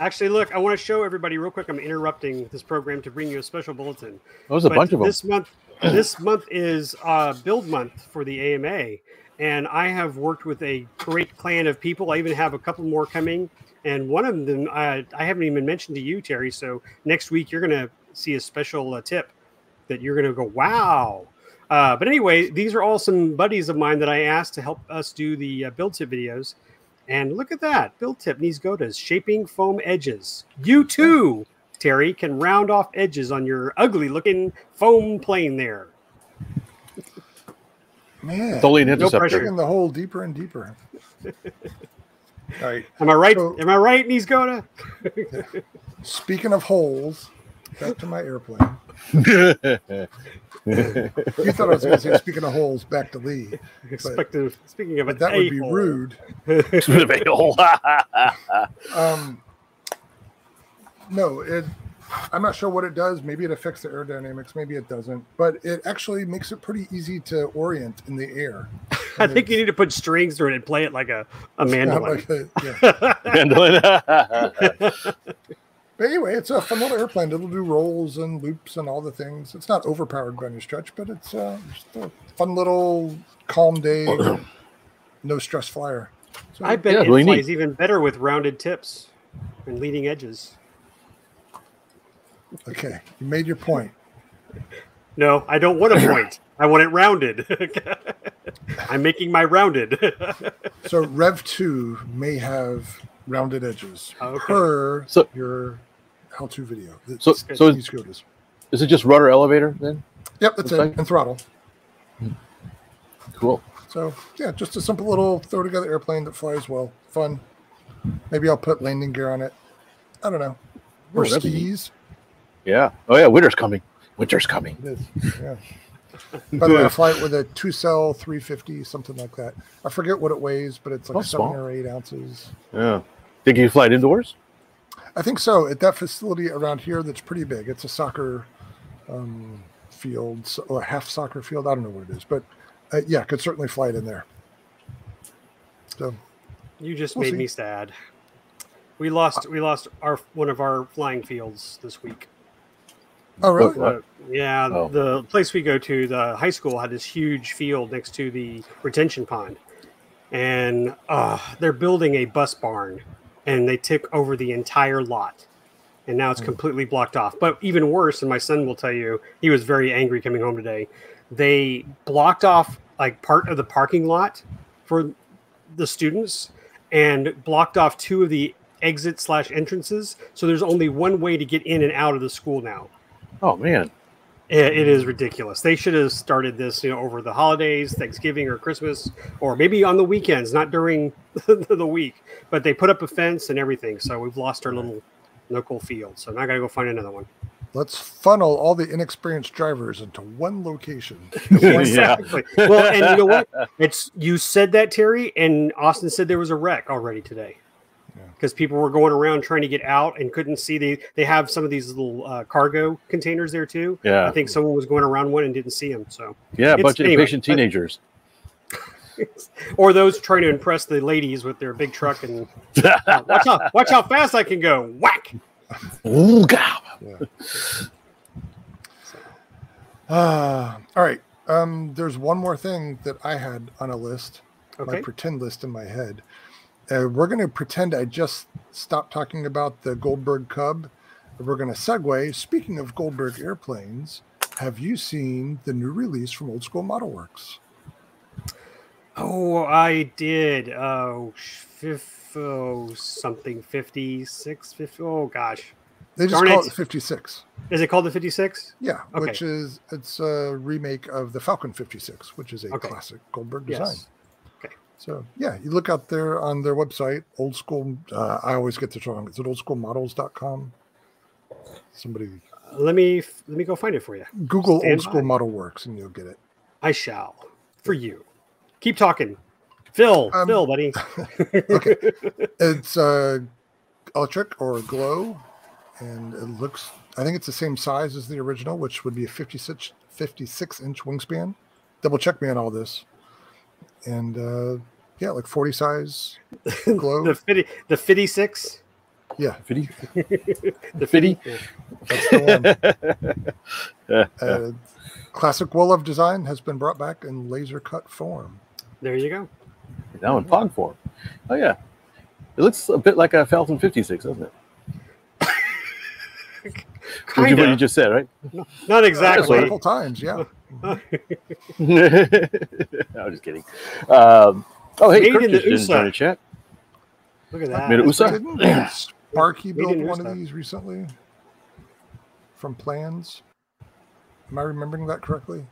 Actually, look, I want to show everybody real quick. I'm interrupting this program to bring you a special bulletin. There's a bunch of them. This month is build month for the AMA, and I have worked with a great clan of people. I even have a couple more coming, and one of them I haven't even mentioned to you, Terry. So next week you're going to see a special tip that you're going to go, wow. But anyway, these are all some buddies of mine that I asked to help us do the build tip videos. And look at that. Build tip, Niesgoda's shaping foam edges. You too, Terry, can round off edges on your ugly looking foam plane there. Man, Tholian interceptor. No, the hole deeper and deeper. All right. Am I right? So, am I right, Niesgoda? Yeah. Speaking of holes, back to my airplane. You thought I was going to say, speaking of holes, back to Lee. Speaking of that would be rude. No, I'm not sure what it does. Maybe it affects the aerodynamics. Maybe it doesn't. But it actually makes it pretty easy to orient in the air. I think you need to put strings through it and play it like a mandolin. Mandolin. But anyway, it's a fun little airplane. It'll do rolls and loops and all the things. It's not overpowered by any stretch, but it's just a fun little calm day, no stress flyer. So I bet it really flies even better with rounded tips and leading edges. Okay, you made your point. No, I don't want a point. I want it rounded. I'm making my rounded. So Rev 2 may have rounded edges per your how-to video. So is it just rudder elevator then? Yep, that's it. And throttle. Cool. So yeah, just a simple little throw together airplane that flies well. Fun. Maybe I'll put landing gear on it. I don't know. Or skis. Yeah. Oh yeah, winter's coming. Winter's coming. It is. Yeah. By the way, I fly it with a 2-cell 350, something like that. I forget what it weighs, but it's like 7 or 8 ounces. Yeah. Think you fly it indoors? I think so. At that facility around here, that's pretty big. It's a soccer field, or a half soccer field. I don't know what it is, but yeah, I could certainly fly it in there. So you just made me sad. We lost one of our flying fields this week. Oh, really? Yeah, the place we go to, the high school, had this huge field next to the retention pond. And they're building a bus barn, and they took over the entire lot. And now it's completely blocked off. But even worse, and my son will tell you, he was very angry coming home today, they blocked off like part of the parking lot for the students and blocked off 2 of the exits/entrances. So there's only one way to get in and out of the school now. Oh, man. It is ridiculous. They should have started this, you know, over the holidays, Thanksgiving or Christmas, or maybe on the weekends, not during the week. But they put up a fence and everything, so we've lost our little local field. So now I got to go find another one. Let's funnel all the inexperienced drivers into one location. Exactly. Yeah. Well, and you know what? You said that, Terry, and Austin said there was a wreck already today. Because people were going around trying to get out and couldn't see. They have some of these little cargo containers there, too. Yeah. I think someone was going around one and didn't see them. So yeah, a bunch of impatient teenagers. Or those trying to impress the ladies with their big truck and watch how fast I can go. Whack. Ooh, God. Yeah. All right. There's one more thing that I had on a list, okay. My pretend list in my head. We're going to pretend I just stopped talking about the Goldberg Cub. We're going to segue. Speaking of Goldberg airplanes, have you seen the new release from Old School Model Works? Oh, I did. Something 56, 50. Oh, gosh. They just call it the 56. Is it called the 56? Yeah, okay. Which is, it's a remake of the Falcon 56, which is a okay. classic Goldberg design. Yes. Okay. So, yeah, you look out there on their website, Old School. I always get this wrong. Is it oldschoolmodels.com? Somebody. Let me go find it for you. Google Stand Old School by. Model Works and you'll get it. I shall. For you. Keep talking. Phil, buddy. Okay. It's electric or glow. And it looks, I think it's the same size as the original, which would be a 56-inch wingspan. Double check me on all this. And yeah, like 40 size glow. The 56? Yeah. 50? The 50? Yeah. That's the one. Classic Wolof design has been brought back in laser cut form. There you go. Now in Pog form. Oh, yeah. It looks a bit like a Falcon 56, doesn't it? Kind of. What you just said, right? No, not exactly. Multiple times, yeah. No, I'm just kidding. Oh, hey, Kirk just didn't join the chat. Look at that. Made USA. Sparky built one of these recently from Plans. Am I remembering that correctly?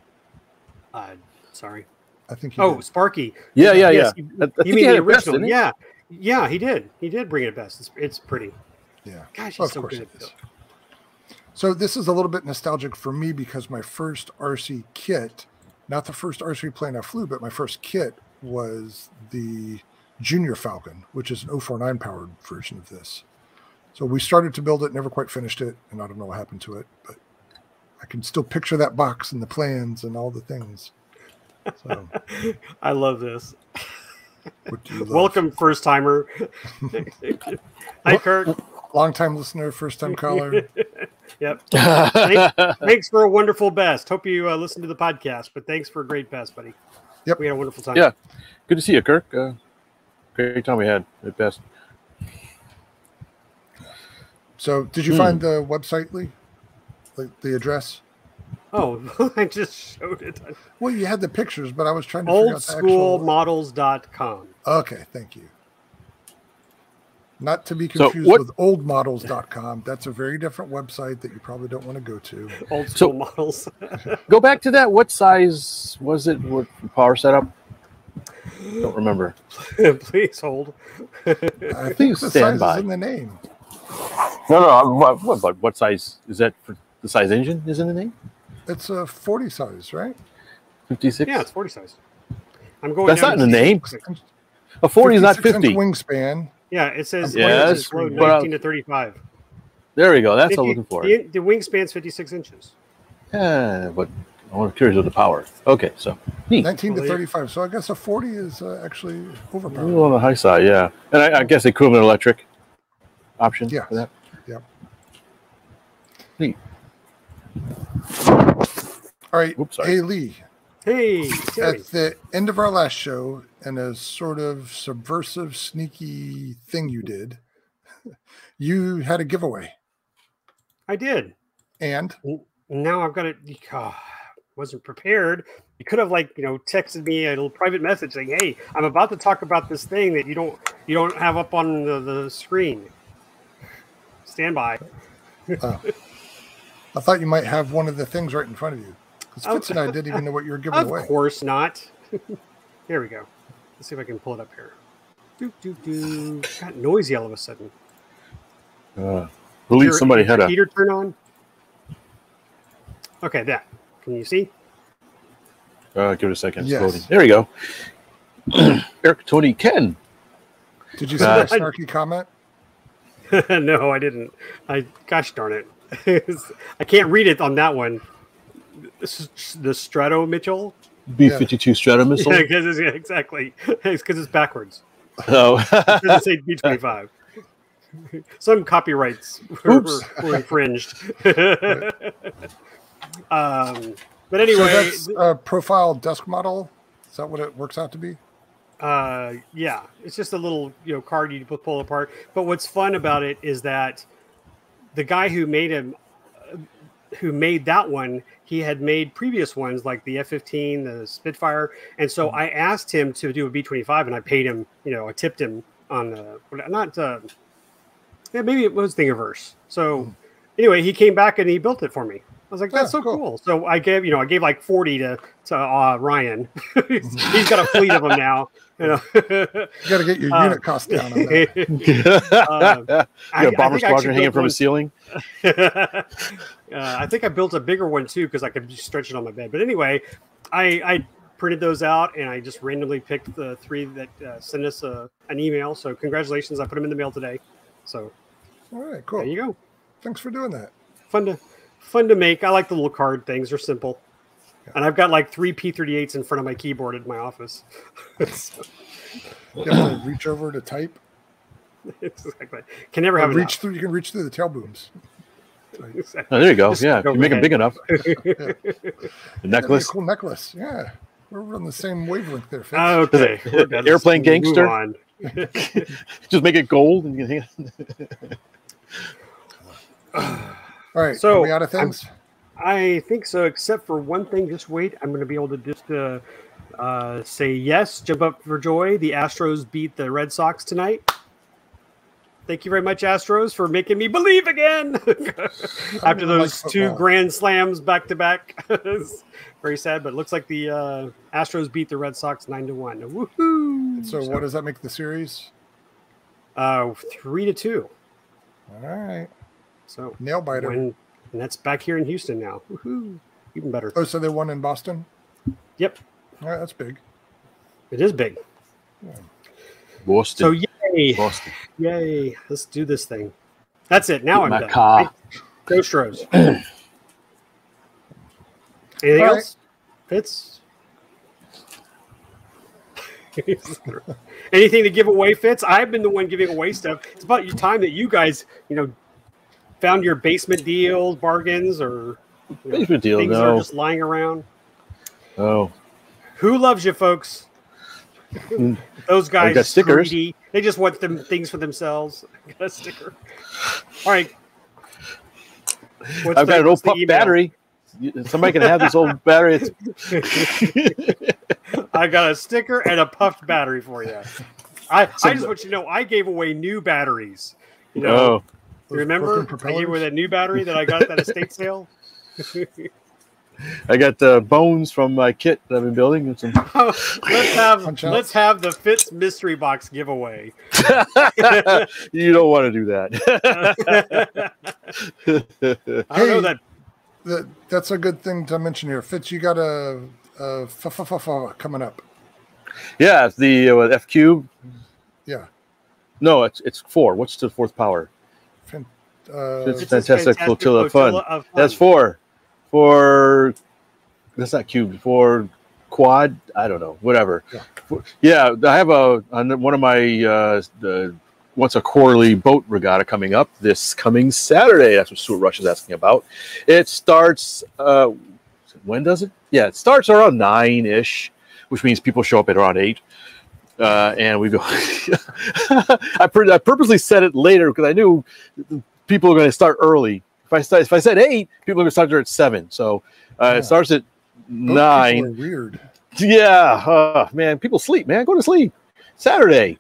Sorry. I think. He did. Sparky. Yeah, yeah, yes, yeah. You mean the original? Yeah, yeah. He did. He did bring it best. It's pretty. Yeah. Gosh, he's so good at this. So this is a little bit nostalgic for me because my first RC kit, not the first RC plane I flew, but my first kit was the Junior Falcon, which is an 049 powered version of this. So we started to build it, never quite finished it, and I don't know what happened to it, but I can still picture that box and the plans and all the things. So. I love this. What do you love? Welcome, first timer. Hi, Kirk. Long time listener, first time caller. Yep. Thanks for a wonderful best. Hope you listen to the podcast, but thanks for a great best, buddy. Yep. We had a wonderful time. Yeah. Good to see you, Kirk. Great time we had at best. So did you find the website, Lee? Like the address? Oh, I just showed it. Well, you had the pictures, but I was trying to oldschoolmodels.com. Okay, thank you. Not to be confused with oldmodels.com. That's a very different website that you probably don't want to go to. Old School Models. Go back to that. What size was it? What power setup? Don't remember. Please hold. I think the size is in the name. No. What size is that? For the size engine is in the name? It's a 40 size, right? 56? Yeah, it's 40 size. I'm going. That's not in the name. A 40 is not 50. Wingspan. Yeah, it says yes, 19 to 35. There we go. That's what I'm looking for. The wingspan's 56 inches. Yeah, but I'm curious of the power. Okay, so. Neat. 19 to 35. So I guess a 40 is actually overpowered. A little on the high side, yeah. And I guess they could have an electric option for that. Yeah. Neat. All right. Oops, sorry. Hey, Lee. Hey, at the end of our last show, and a sort of subversive, sneaky thing you did, you had a giveaway. I did. And? Now I've got it. Oh, wasn't prepared. You could have, like, you know, texted me a little private message saying, hey, I'm about to talk about this thing that you don't have up on the screen. Stand by. I thought you might have one of the things right in front of you. Because Fitz and I didn't even know what you were giving away. Of course not. Here we go. Let's see if I can pull it up here. Doo-doo-doo. Got noisy all of a sudden. Believe somebody had a heater turn on. Okay, that. Can you see? Give it a second. Yes. It's loading. There we go. Eric, Tony, Ken. Did you see that snarky comment? No, I didn't. Gosh darn it. I can't read it on that one. This is the Strato Mitchell. B-52 Strata missile? Yeah, exactly. It's because it's backwards. Oh. It doesn't say B-25. Some copyrights were infringed. But anyway. So that's a profile desk model? Is that what it works out to be? Yeah. It's just a little card you pull apart. But what's fun about it is that the guy who made him, who made that one, he had made previous ones like the F-15, the Spitfire. And so I asked him to do a B-25 and I paid him, I tipped him on the, yeah, maybe it was Thingiverse. So anyway, he came back and he built it for me. I was like, that's so cool. So I gave, I gave like 40 to Ryan. He's got a fleet of them now. You got to get your unit cost down on that. You got a bomber squadron hanging from a ceiling. I think I built a bigger one too because I could just stretch it on my bed. But anyway, I printed those out and I just randomly picked the three that sent us an email. So congratulations, I put them in the mail today. So, all right, cool. There you go. Thanks for doing that. Fun to make. I like the little card things. They're simple. Yeah. And I've got like 3 P-38s in front of my keyboard at my office. So. You have to reach over to type. Exactly. Can never have reach through. You can reach through the tail booms. Exactly. Oh, there you go. Just go you make them big enough. The necklace. Cool necklace. Yeah. We're on the same wavelength there. Fitz. Oh, okay. Airplane gangster. On. Just make it gold. And you can all right, so are we out of things? I think so, except for one thing. Just wait. I'm going to be able to just say yes, jump up for joy. The Astros beat the Red Sox tonight. Thank you very much, Astros, for making me believe again. After those two grand slams back-to-back. Very sad, but it looks like the Astros beat the Red Sox 9-1. Woohoo! So what does that make the series? 3-2. All right. So nail biter, and that's back here in Houston now. Woohoo! Even better. Oh, so they won in Boston. Yep. All right, that's big. It is big. Yeah. Boston. So yay! Boston. Yay! Let's do this thing. That's it. Now I'm done. Car. Go Astros. Anything else? Fitz. Anything to give away, Fitz? I've been the one giving away stuff. It's about your time that you guys, found your basement deal, bargains, or basement deal, things that are just lying around. Oh, who loves you, folks? Those guys got stickers. Greedy. They just want them things for themselves. I got a sticker. All right, I've got an old pup battery. Somebody can have this old battery. I got a sticker and a puffed battery for you. I just want you to know I gave away new batteries. Oh. Remember, I gave away that new battery that I got at that estate sale. I got the bones from my kit that I've been building. And some... let's have the Fitz mystery box giveaway. You don't want to do that. I don't know that. That's a good thing to mention here, Fitz. You got a coming up. Yeah, the F cube. Yeah. No, it's 4. What's the 4th power? It's fantastic flotilla of fun. That's 4. For that's not cubed. For quad, I don't know. Whatever. Yeah, I have one of my once a quarterly boat regatta coming up this coming Saturday. That's what Stuart Rush is asking about. It starts. When does it? Yeah, it starts around 9-ish, which means people show up at around 8. And we go. I purposely said it later because I knew people are going to start early. If I said 8, people are going to start there at 7. So it starts at 9. Those people are weird. Yeah, man, people sleep. Man, go to sleep. Saturday.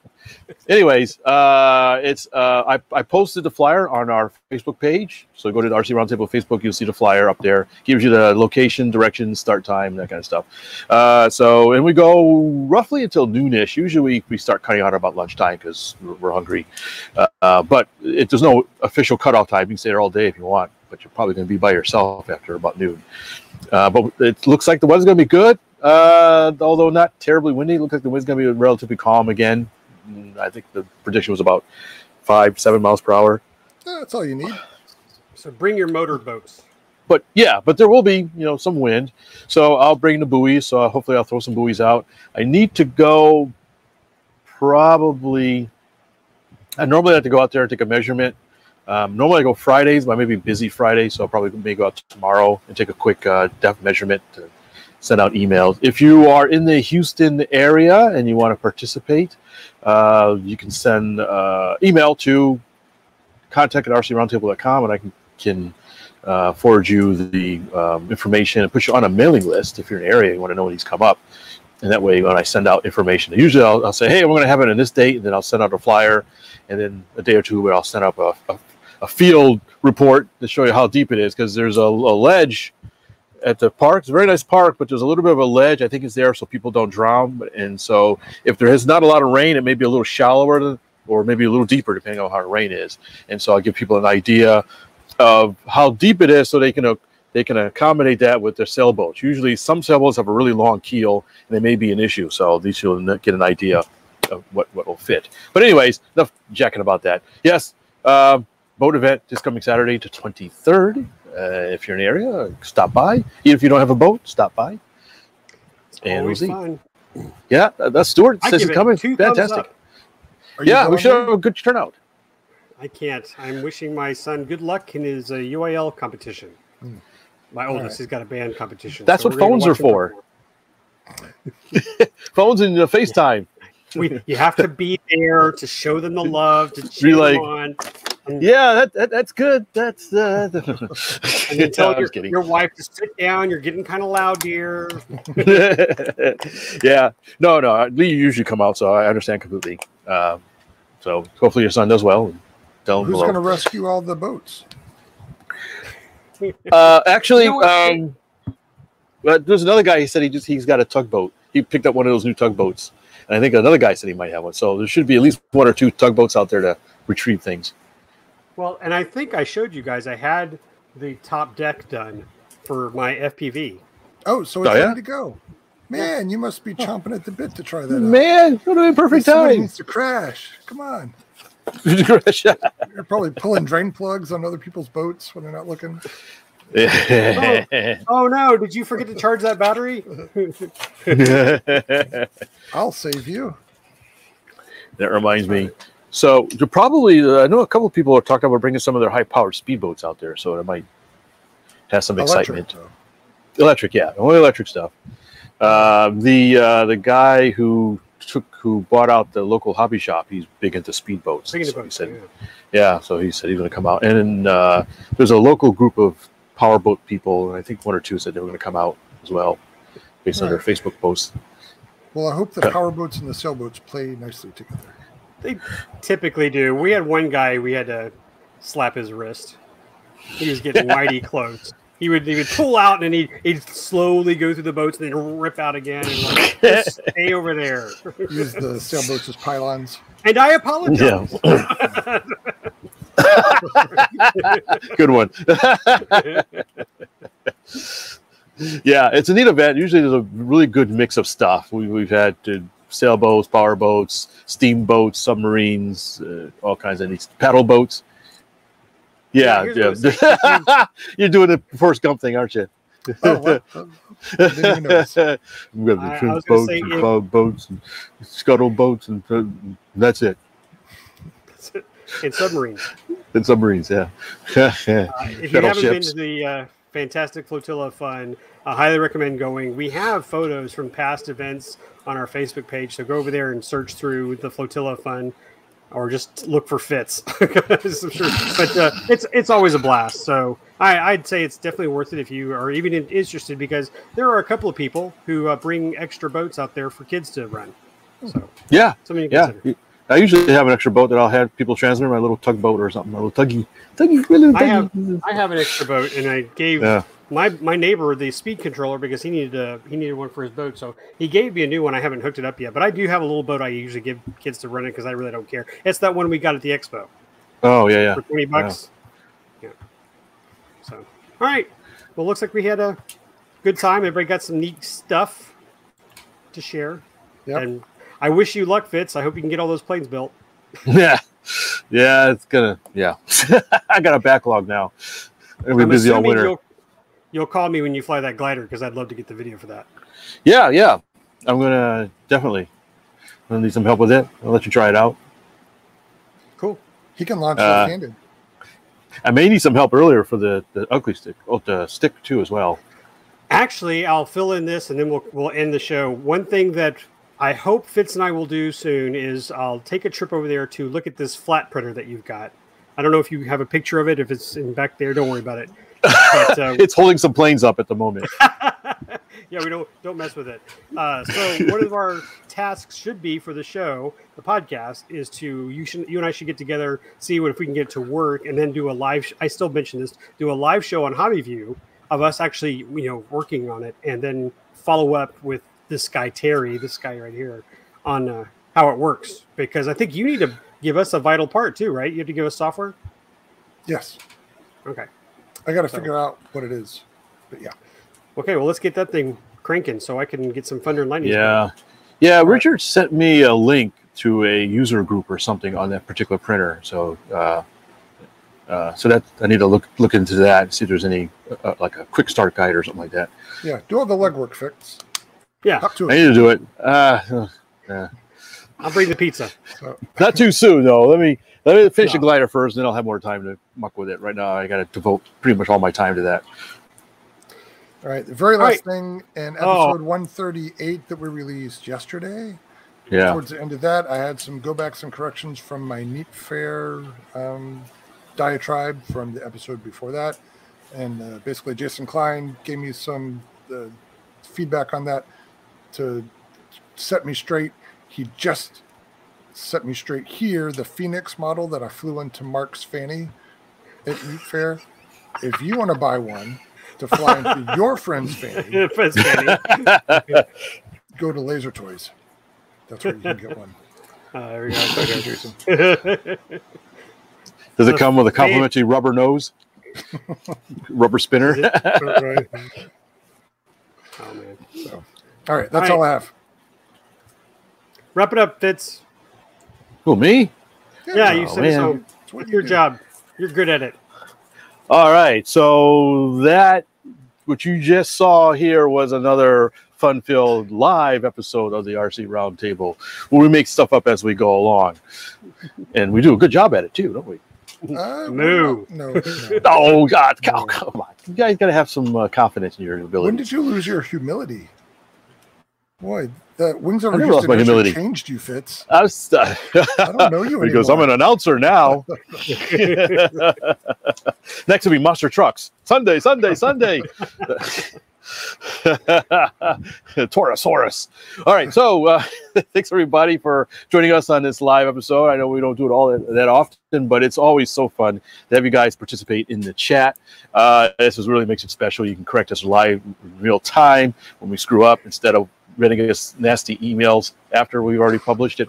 Anyways, it's I posted the flyer on our Facebook page. So go to the RC Roundtable Facebook. You'll see the flyer up there. Gives you the location, directions, start time, that kind of stuff. And we go roughly until noonish. Usually we start cutting out about lunchtime because we're hungry. But there's no official cutoff time. You can stay there all day if you want, but you're probably going to be by yourself after about noon. But it looks like the weather's going to be good, although not terribly windy. It looks like the wind's going to be relatively calm again. I think the prediction was about 5-7 miles per hour. That's all you need. So bring your motorboats. But yeah, but there will be, you know, some wind. So I'll bring the buoys. So hopefully I'll throw some buoys out. I need to go probably, I normally have to go out there and take a measurement. Normally I go Fridays, but I may be busy Friday. So I'll probably may go out tomorrow and take a quick depth measurement to send out emails. If you are in the Houston area and you want to participate, you can send email to contact@rcroundtable.com, and I can forward you the information and put you on a mailing list if you're in an area you want to know when these come up. And that way, when I send out information, usually I'll say, hey, we're going to have it on this date, and then I'll send out a flyer, and then a day or two where I'll send up a field report to show you how deep it is, because there's a ledge at the park. It's a very nice park, but there's a little bit of a ledge. I think it's there so people don't drown. And so if there is not a lot of rain, it may be a little shallower or maybe a little deeper, depending on how the rain is. And so I'll give people an idea of how deep it is so they can accommodate that with their sailboats. Usually some sailboats have a really long keel and they may be an issue. So at least you'll get an idea of what will fit. But anyways, enough jacking about that. Yes, boat event this coming Saturday the 23rd. If you're in the area, stop by. Even if you don't have a boat, stop by. And we'll see. Yeah, that's Stuart. Says it's coming. Fantastic. Yeah, we should have a good turnout. I can't. I'm wishing my son good luck in his UAL competition. My oldest has got a band competition. That's what phones are for. Phones and FaceTime. You have to be there to show them the love, to cheer them on. And, yeah, that's good. That's and then tell your wife to sit down. You're getting kind of loud here. Yeah, no. You usually come out, so I understand completely. So hopefully your son does well. And tell him who's going to rescue all the boats. Actually, there's another guy. He said he's got a tugboat. He picked up one of those new tugboats, and I think another guy said he might have one. So there should be at least one or two tugboats out there to retrieve things. Well, and I think I showed you guys. I had the top deck done for my FPV. Oh, so it's ready to go. Man, you must be chomping at the bit to try that out. Man, it would have been perfect time. Needs to crash. Come on. You're probably pulling drain plugs on other people's boats when they're not looking. Oh, no. Did you forget to charge that battery? I'll save you. That reminds me. So you're probably, I know a couple of people are talking about bringing some of their high-powered speedboats out there, so it might have some excitement. Electric, yeah, only electric stuff. The guy who bought out the local hobby shop, he's big into speedboats. So he said, yeah, so he said he's going to come out. And there's a local group of powerboat people, and I think one or two said they were going to come out as well, based on their Facebook posts. Well, I hope the powerboats and the sailboats play nicely together. They typically do. We had one guy we had to slap his wrist. He was getting mighty close. He would pull out and he'd slowly go through the boats and then rip out again. And like, just stay over there. Use the sailboats as pylons. And I apologize. Yeah. Good one. Yeah, it's a neat event. Usually there's a really good mix of stuff. We've had to sailboats, power boats, steamboats, submarines, all kinds of neat paddle boats. Yeah. You're doing the Forrest Gump thing, aren't you? Oh, well, we have the trim boats and cloud boats and scuttle boats, and that's it. That's it. And submarines. And submarines, yeah. If you haven't been to the Fantastic Flotilla Fun, I highly recommend going. We have photos from past events on our Facebook page, so go over there and search through the Flotilla Fun, or just look for fits. But it's always a blast. So I'd say it's definitely worth it if you are even interested, because there are a couple of people who bring extra boats out there for kids to run. So yeah, something you can consider. I usually have an extra boat that I'll have people transfer, my little tugboat or something, my little tuggy. I have an extra boat, and I gave my neighbor the speed controller because he needed one for his boat, so he gave me a new one. I haven't hooked it up yet, but I do have a little boat I usually give kids to run it because I really don't care. It's that one we got at the expo. Oh yeah. For $20. Yeah. So all right. Well, looks like we had a good time. Everybody got some neat stuff to share. Yeah. And I wish you luck, Fitz. I hope you can get all those planes built. Yeah, it's gonna. Yeah, I got a backlog now. I'm busy all winter. You'll call me when you fly that glider because I'd love to get the video for that. Yeah, yeah. I'm going to definitely need some help with it. I'll let you try it out. Cool. He can launch left-handed. I may need some help earlier for the ugly stick. Oh, the stick too as well. Actually, I'll fill in this and then we'll end the show. One thing that I hope Fitz and I will do soon is I'll take a trip over there to look at this flat printer that you've got. I don't know if you have a picture of it. If it's in back there, don't worry about it. But, it's holding some planes up at the moment. Yeah, we don't mess with it. So one of our tasks should be for the show, the podcast, is to you and I should get together, see what if we can get to work, and then do a live. I still mention this. Do a live show on Hobby View of us actually, you know, working on it, and then follow up with this guy Terry, this guy right here, on how it works. Because I think you need to give us a vital part too, right? You have to give us software. Yes. Okay. I got to figure out what it is, but yeah. Okay, well, let's get that thing cranking so I can get some thunder and lightning. Yeah. Yeah, Richard sent me a link to a user group or something on that particular printer. So so that I need to look into that and see if there's any, like a quick start guide or something like that. Yeah, do all the legwork, Fix. Yeah. I need to do it. Yeah. I'll bring the pizza. Not too soon, though. Let me finish the glider first, and then I'll have more time to muck with it. Right now, I got to devote pretty much all my time to that. All right, the very last thing in episode 138 that we released yesterday. Yeah. Towards the end of that, I had some go-backs and corrections from my Neat Fair diatribe from the episode before that. And basically, Jason Klein gave me some feedback on that to set me straight. He just set me straight here. The Phoenix model that I flew into Mark's Fanny at Neat Fair. If you want to buy one to fly into your friend's Fanny, go to Laser Toys. That's where you can get one. There we go. Okay, Jason. Does it come with a complimentary rubber nose? Rubber spinner? Right. Oh, man. So, all right. That's all I have. Wrap it up, Fitz. Who, me? Yeah, you said so. It's your job. You're good at it. All right. So that, what you just saw here was another fun-filled live episode of the RC Roundtable, where we make stuff up as we go along. And we do a good job at it, too, don't we? No. Oh, God. No. Come on. You guys got to have some confidence in your ability. When did you lose your humility? Boy, that Wings Over Houston changed you, Fitz. I don't know you anymore. Because I'm an announcer now. Next will be Monster Trucks. Sunday. Taurosaurus. All right, so thanks, everybody, for joining us on this live episode. I know we don't do it all that often, but it's always so fun to have you guys participate in the chat. This is really makes it special. You can correct us live real time when we screw up instead of getting us nasty emails after we've already published it.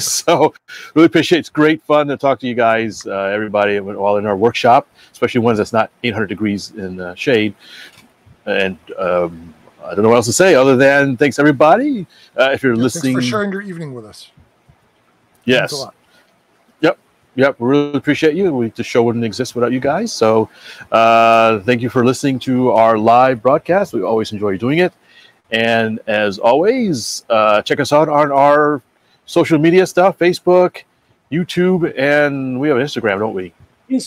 So really appreciate it. It's great fun to talk to you guys, everybody, all in our workshop, especially ones that's not 800 degrees in shade. And I don't know what else to say other than thanks, everybody. If you're listening, thanks for sharing your evening with us. Yes. Thanks a lot. Yep, we really appreciate you. The show wouldn't exist without you guys. So thank you for listening to our live broadcast. We always enjoy doing it. And as always, check us out on our social media stuff, Facebook, YouTube, and we have an Instagram, don't we? Yep.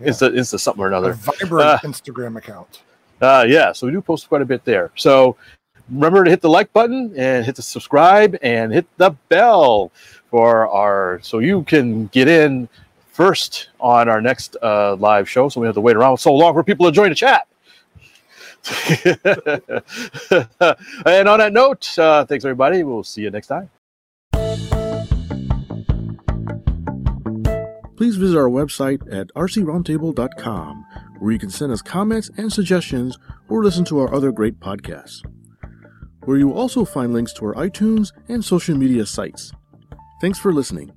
Insta something or another. A vibrant Instagram account. Yeah, so we do post quite a bit there. So remember to hit the like button and hit the subscribe and hit the bell for so you can get in first on our next live show. So we don't have to wait around so long for people to join the chat. And on that note, thanks, everybody. We'll see you next time. Please visit our website at rcroundtable.com, where you can send us comments and suggestions or listen to our other great podcasts, where you will also find links to our iTunes and social media sites. Thanks for listening.